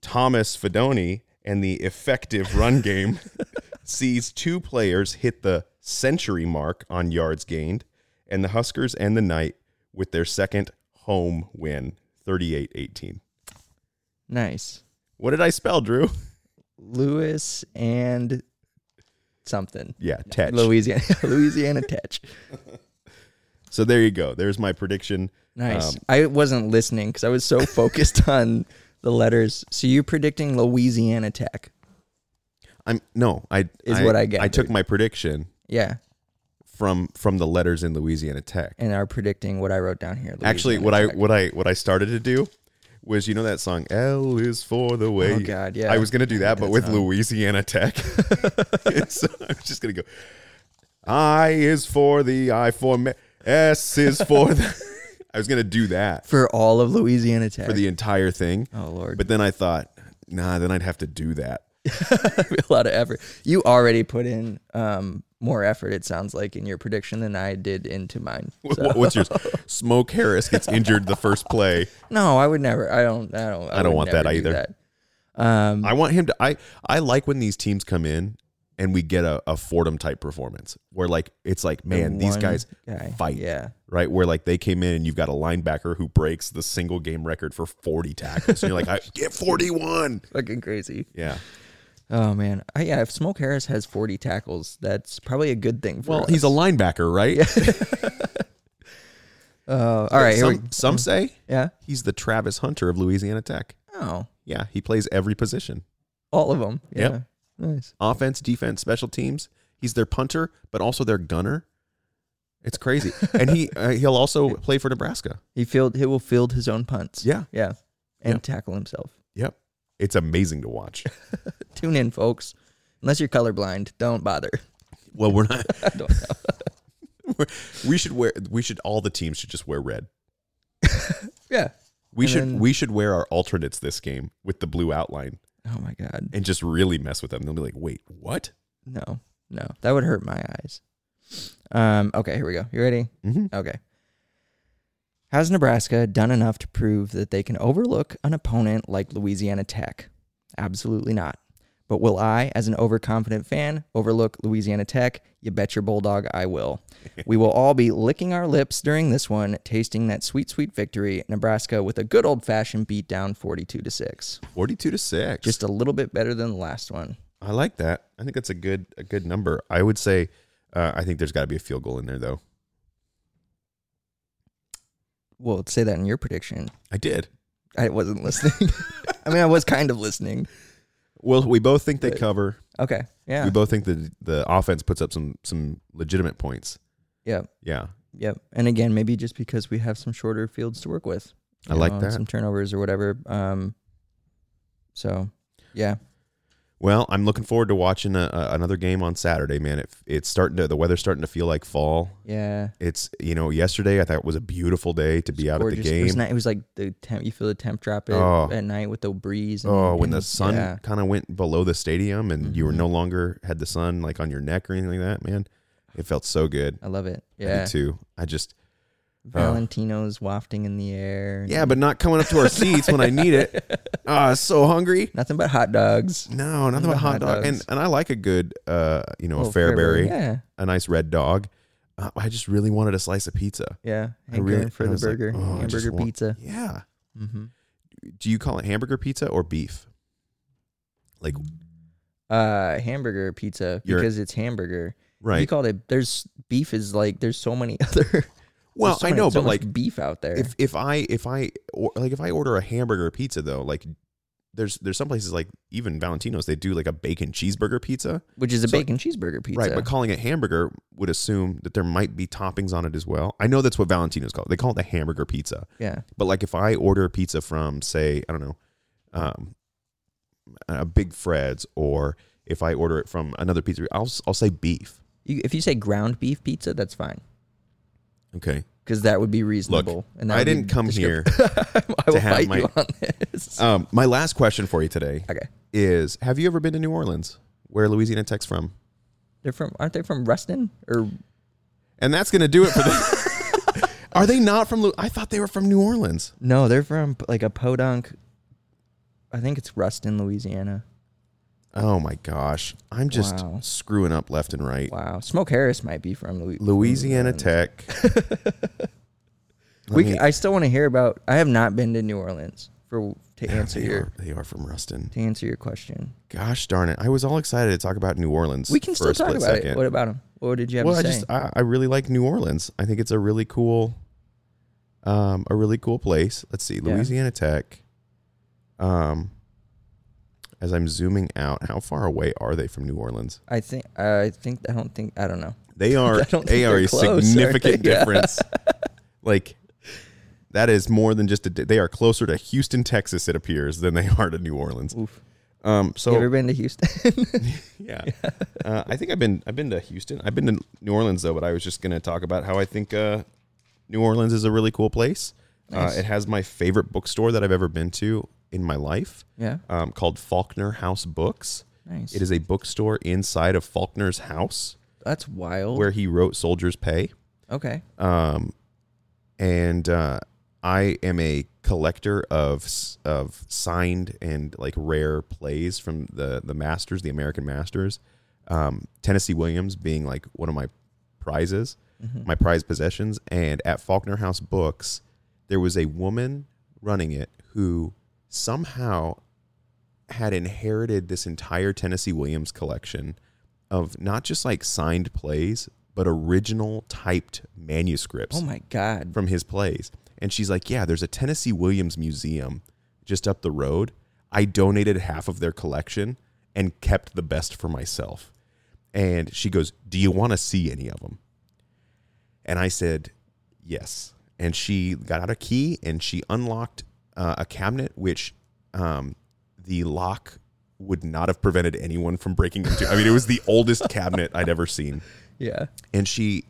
Thomas Fedoni and the effective run game sees 2 players hit the century mark on yards gained, and the Huskers end the night with their second home win, 38-18. Nice. What did I spell, Drew? Lewis and something. Yeah, Tech. Louisiana Tech. So there you go. There's my prediction. Nice. I wasn't listening because I was so focused on the letters. So you're predicting Louisiana Tech. What I gathered. I took my prediction. Yeah. From the letters in Louisiana Tech, and are predicting what I wrote down here. What I started to do was, you know that song "L is for the way." Oh God, yeah. I was gonna do that, but with Louisiana Tech. So I'm just gonna go. I is for the I for S is for the. I was gonna do that for all of Louisiana Tech for the entire thing. Oh Lord! But then I thought, then I'd have to do that. A lot of effort. You already put in. More effort, it sounds like, in your prediction than I did into mine. So. What's yours? Smoke Harris gets injured the first play. No, I would never. I don't want that either. I want him to. I like when these teams come in and we get a Fordham type performance where like it's like, man, these guys fight, right? Where like they came in and you've got a linebacker who breaks the single game record for 40 tackles, and you're like, I get 41, fucking crazy, yeah. Oh man, yeah. If Smoke Harris has 40 tackles, that's probably a good thing. Well, he's a linebacker, right? All right. Some say, yeah, he's the Travis Hunter of Louisiana Tech. Oh, yeah, he plays every position, all of them. Yeah, yep. Nice. Offense, defense, special teams. He's their punter, but also their gunner. It's crazy, and he'll also play for Nebraska. He will field his own punts. Yeah, yeah, and tackle himself. Yep. It's amazing to watch. Tune in, folks. Unless you're colorblind, don't bother. Well, we're not. I don't know. All the teams should just wear red. Yeah. We should wear our alternates this game with the blue outline. Oh my God. And just really mess with them. They'll be like, wait, what? No. That would hurt my eyes. Okay, here we go. You ready? Mm-hmm. Okay. Has Nebraska done enough to prove that they can overlook an opponent like Louisiana Tech? Absolutely not. But will I, as an overconfident fan, overlook Louisiana Tech? You bet your bulldog I will. We will all be licking our lips during this one, tasting that sweet, sweet victory. Nebraska with a good old-fashioned beatdown 42-6. 42-6. Just a little bit better than the last one. I like that. I think that's a good number. I would say I think there's got to be a field goal in there, though. Well, say that in your prediction. I did. I wasn't listening. I mean, I was kind of listening. Well, we both think they cover. Okay, yeah. We both think that the offense puts up some legitimate points. Yeah. Yeah. Yep. And again, maybe just because we have some shorter fields to work with. I like that. Some turnovers or whatever. So, yeah. Well, I'm looking forward to watching another game on Saturday, man. It's the weather's starting to feel like fall. Yeah. It's, yesterday I thought it was a beautiful day to be out at the game. It was like you feel the temp drop at night with the breeze. When the sun kind of went below the stadium and you were no longer had the sun like on your neck or anything like that, man. It felt so good. I love it. Yeah. Me too. I just. Valentino's wafting in the air. Yeah, but not coming up to our seats when I need it. I was so hungry. Nothing but hot dogs. No, nothing but hot dogs. And I like a good, a Fairberry. Yeah. A nice red dog. I just really wanted a slice of pizza. Yeah. For the burger. Like, hamburger pizza. Yeah. Mm-hmm. Do you call it hamburger pizza or beef? Like. Hamburger pizza because it's hamburger. Right. You called it, there's beef is like, there's so many other. Well, I know, but like beef out there. If I order a hamburger pizza though, like there's some places like even Valentino's, they do like a bacon cheeseburger pizza, which is a bacon cheeseburger pizza, right? But calling it hamburger would assume that there might be toppings on it as well. I know that's what Valentino's called. They call it the hamburger pizza. Yeah. But like if I order pizza from, say, I don't know, a Big Fred's, or if I order it from another pizza, I'll say beef. If you say ground beef pizza, that's fine. Okay. Because that would be reasonable. Look, I didn't come here to have my... I will fight you on this. My last question for you today is, have you ever been to New Orleans, where Louisiana Tech's from? Aren't they from Ruston? And that's going to do it for this. Are they not from... I thought they were from New Orleans. No, they're from like a podunk... I think it's Ruston, Louisiana. Oh my gosh. I'm just screwing up left and right. Wow. Smoke Harris might be from Louisiana Tech. I still want to hear about, I have not been to New Orleans they are from Ruston. To answer your question. Gosh darn it. I was all excited to talk about New Orleans. We can still talk about it. What about them? What did you have to say? I really like New Orleans. I think it's a really cool place. Let's see. Louisiana Tech. As I'm zooming out, how far away are they from New Orleans? I don't know. They are a significant difference. Like, that is more than just they are closer to Houston, Texas, it appears, than they are to New Orleans. Oof. You ever been to Houston? Yeah. I think I've been to Houston. I've been to New Orleans though, but I was just going to talk about how I think New Orleans is a really cool place. Nice. It has my favorite bookstore that I've ever been to in my life, called Faulkner House Books. Nice. It is a bookstore inside of Faulkner's house. That's wild. Where he wrote Soldiers' Pay. Okay. And I am a collector of signed and like rare plays from the American Masters. Tennessee Williams being like one of my prizes, my prized possessions. And at Faulkner House Books, there was a woman running it who somehow had inherited this entire Tennessee Williams collection of not just like signed plays, but original typed manuscripts. Oh my God. From his plays. And she's like, yeah, there's a Tennessee Williams museum just up the road. I donated half of their collection and kept the best for myself. And she goes, do you want to see any of them? And I said, yes. And she got out a key and she unlocked a cabinet, which the lock would not have prevented anyone from breaking into. I mean, it was the oldest cabinet I'd ever seen. Yeah. And she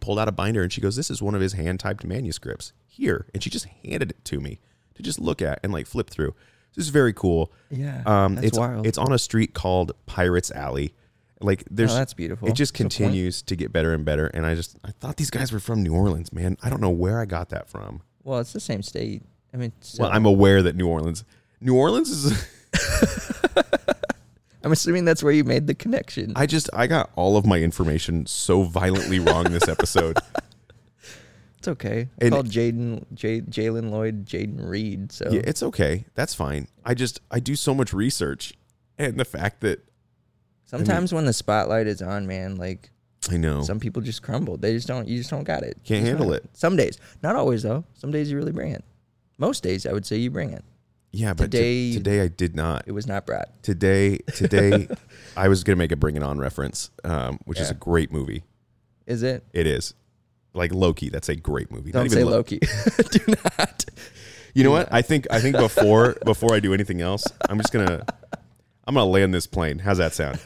pulled out a binder and she goes, this is one of his hand-typed manuscripts here. And she just handed it to me to just look at and like flip through. This is very cool. Yeah. That's wild. It's on a street called Pirate's Alley. Like there's, that's beautiful. It just continues to get better and better. And I thought these guys were from New Orleans, man. I don't know where I got that from. Well, it's the same state. I mean, so. Well, I'm aware that New Orleans is, I'm assuming that's where you made the connection. I got all of my information so violently wrong this episode. It's okay. I called Jalen Lloyd Jaden Reed. So yeah, it's okay. That's fine. I do so much research, and the fact that sometimes when the spotlight is on, man, like I know some people just crumble. They just don't. You just don't got it. Can't handle it. Some days, not always though. Some days you really bring it. Most days I would say you bring it. Yeah, but today I did not. It was not brought. Today, I was going to make a Bring It On reference, which is a great movie. Is it? It is. Like Loki, that's a great movie. Don't say Loki. Do not. You know what? I think before I do anything else, I'm gonna land this plane. How's that sound?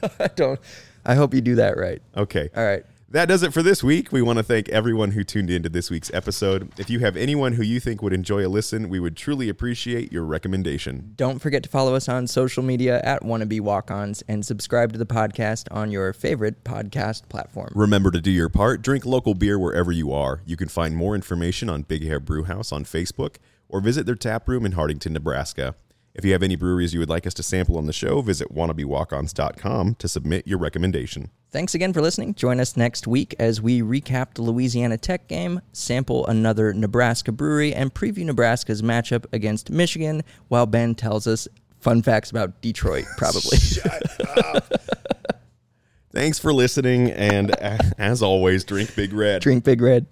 I hope you do that right. Okay. All right. That does it for this week. We want to thank everyone who tuned into this week's episode. If you have anyone who you think would enjoy a listen, we would truly appreciate your recommendation. Don't forget to follow us on social media at Wannabe Walk-Ons and subscribe to the podcast on your favorite podcast platform. Remember to do your part. Drink local beer wherever you are. You can find more information on Big Hair Brewhouse on Facebook or visit their tap room in Hartington, Nebraska. If you have any breweries you would like us to sample on the show, visit wannabewalkons.com to submit your recommendation. Thanks again for listening. Join us next week as we recap the Louisiana Tech game, sample another Nebraska brewery, and preview Nebraska's matchup against Michigan, while Ben tells us fun facts about Detroit, probably. Shut up. Thanks for listening, and as always, drink Big Red. Drink Big Red.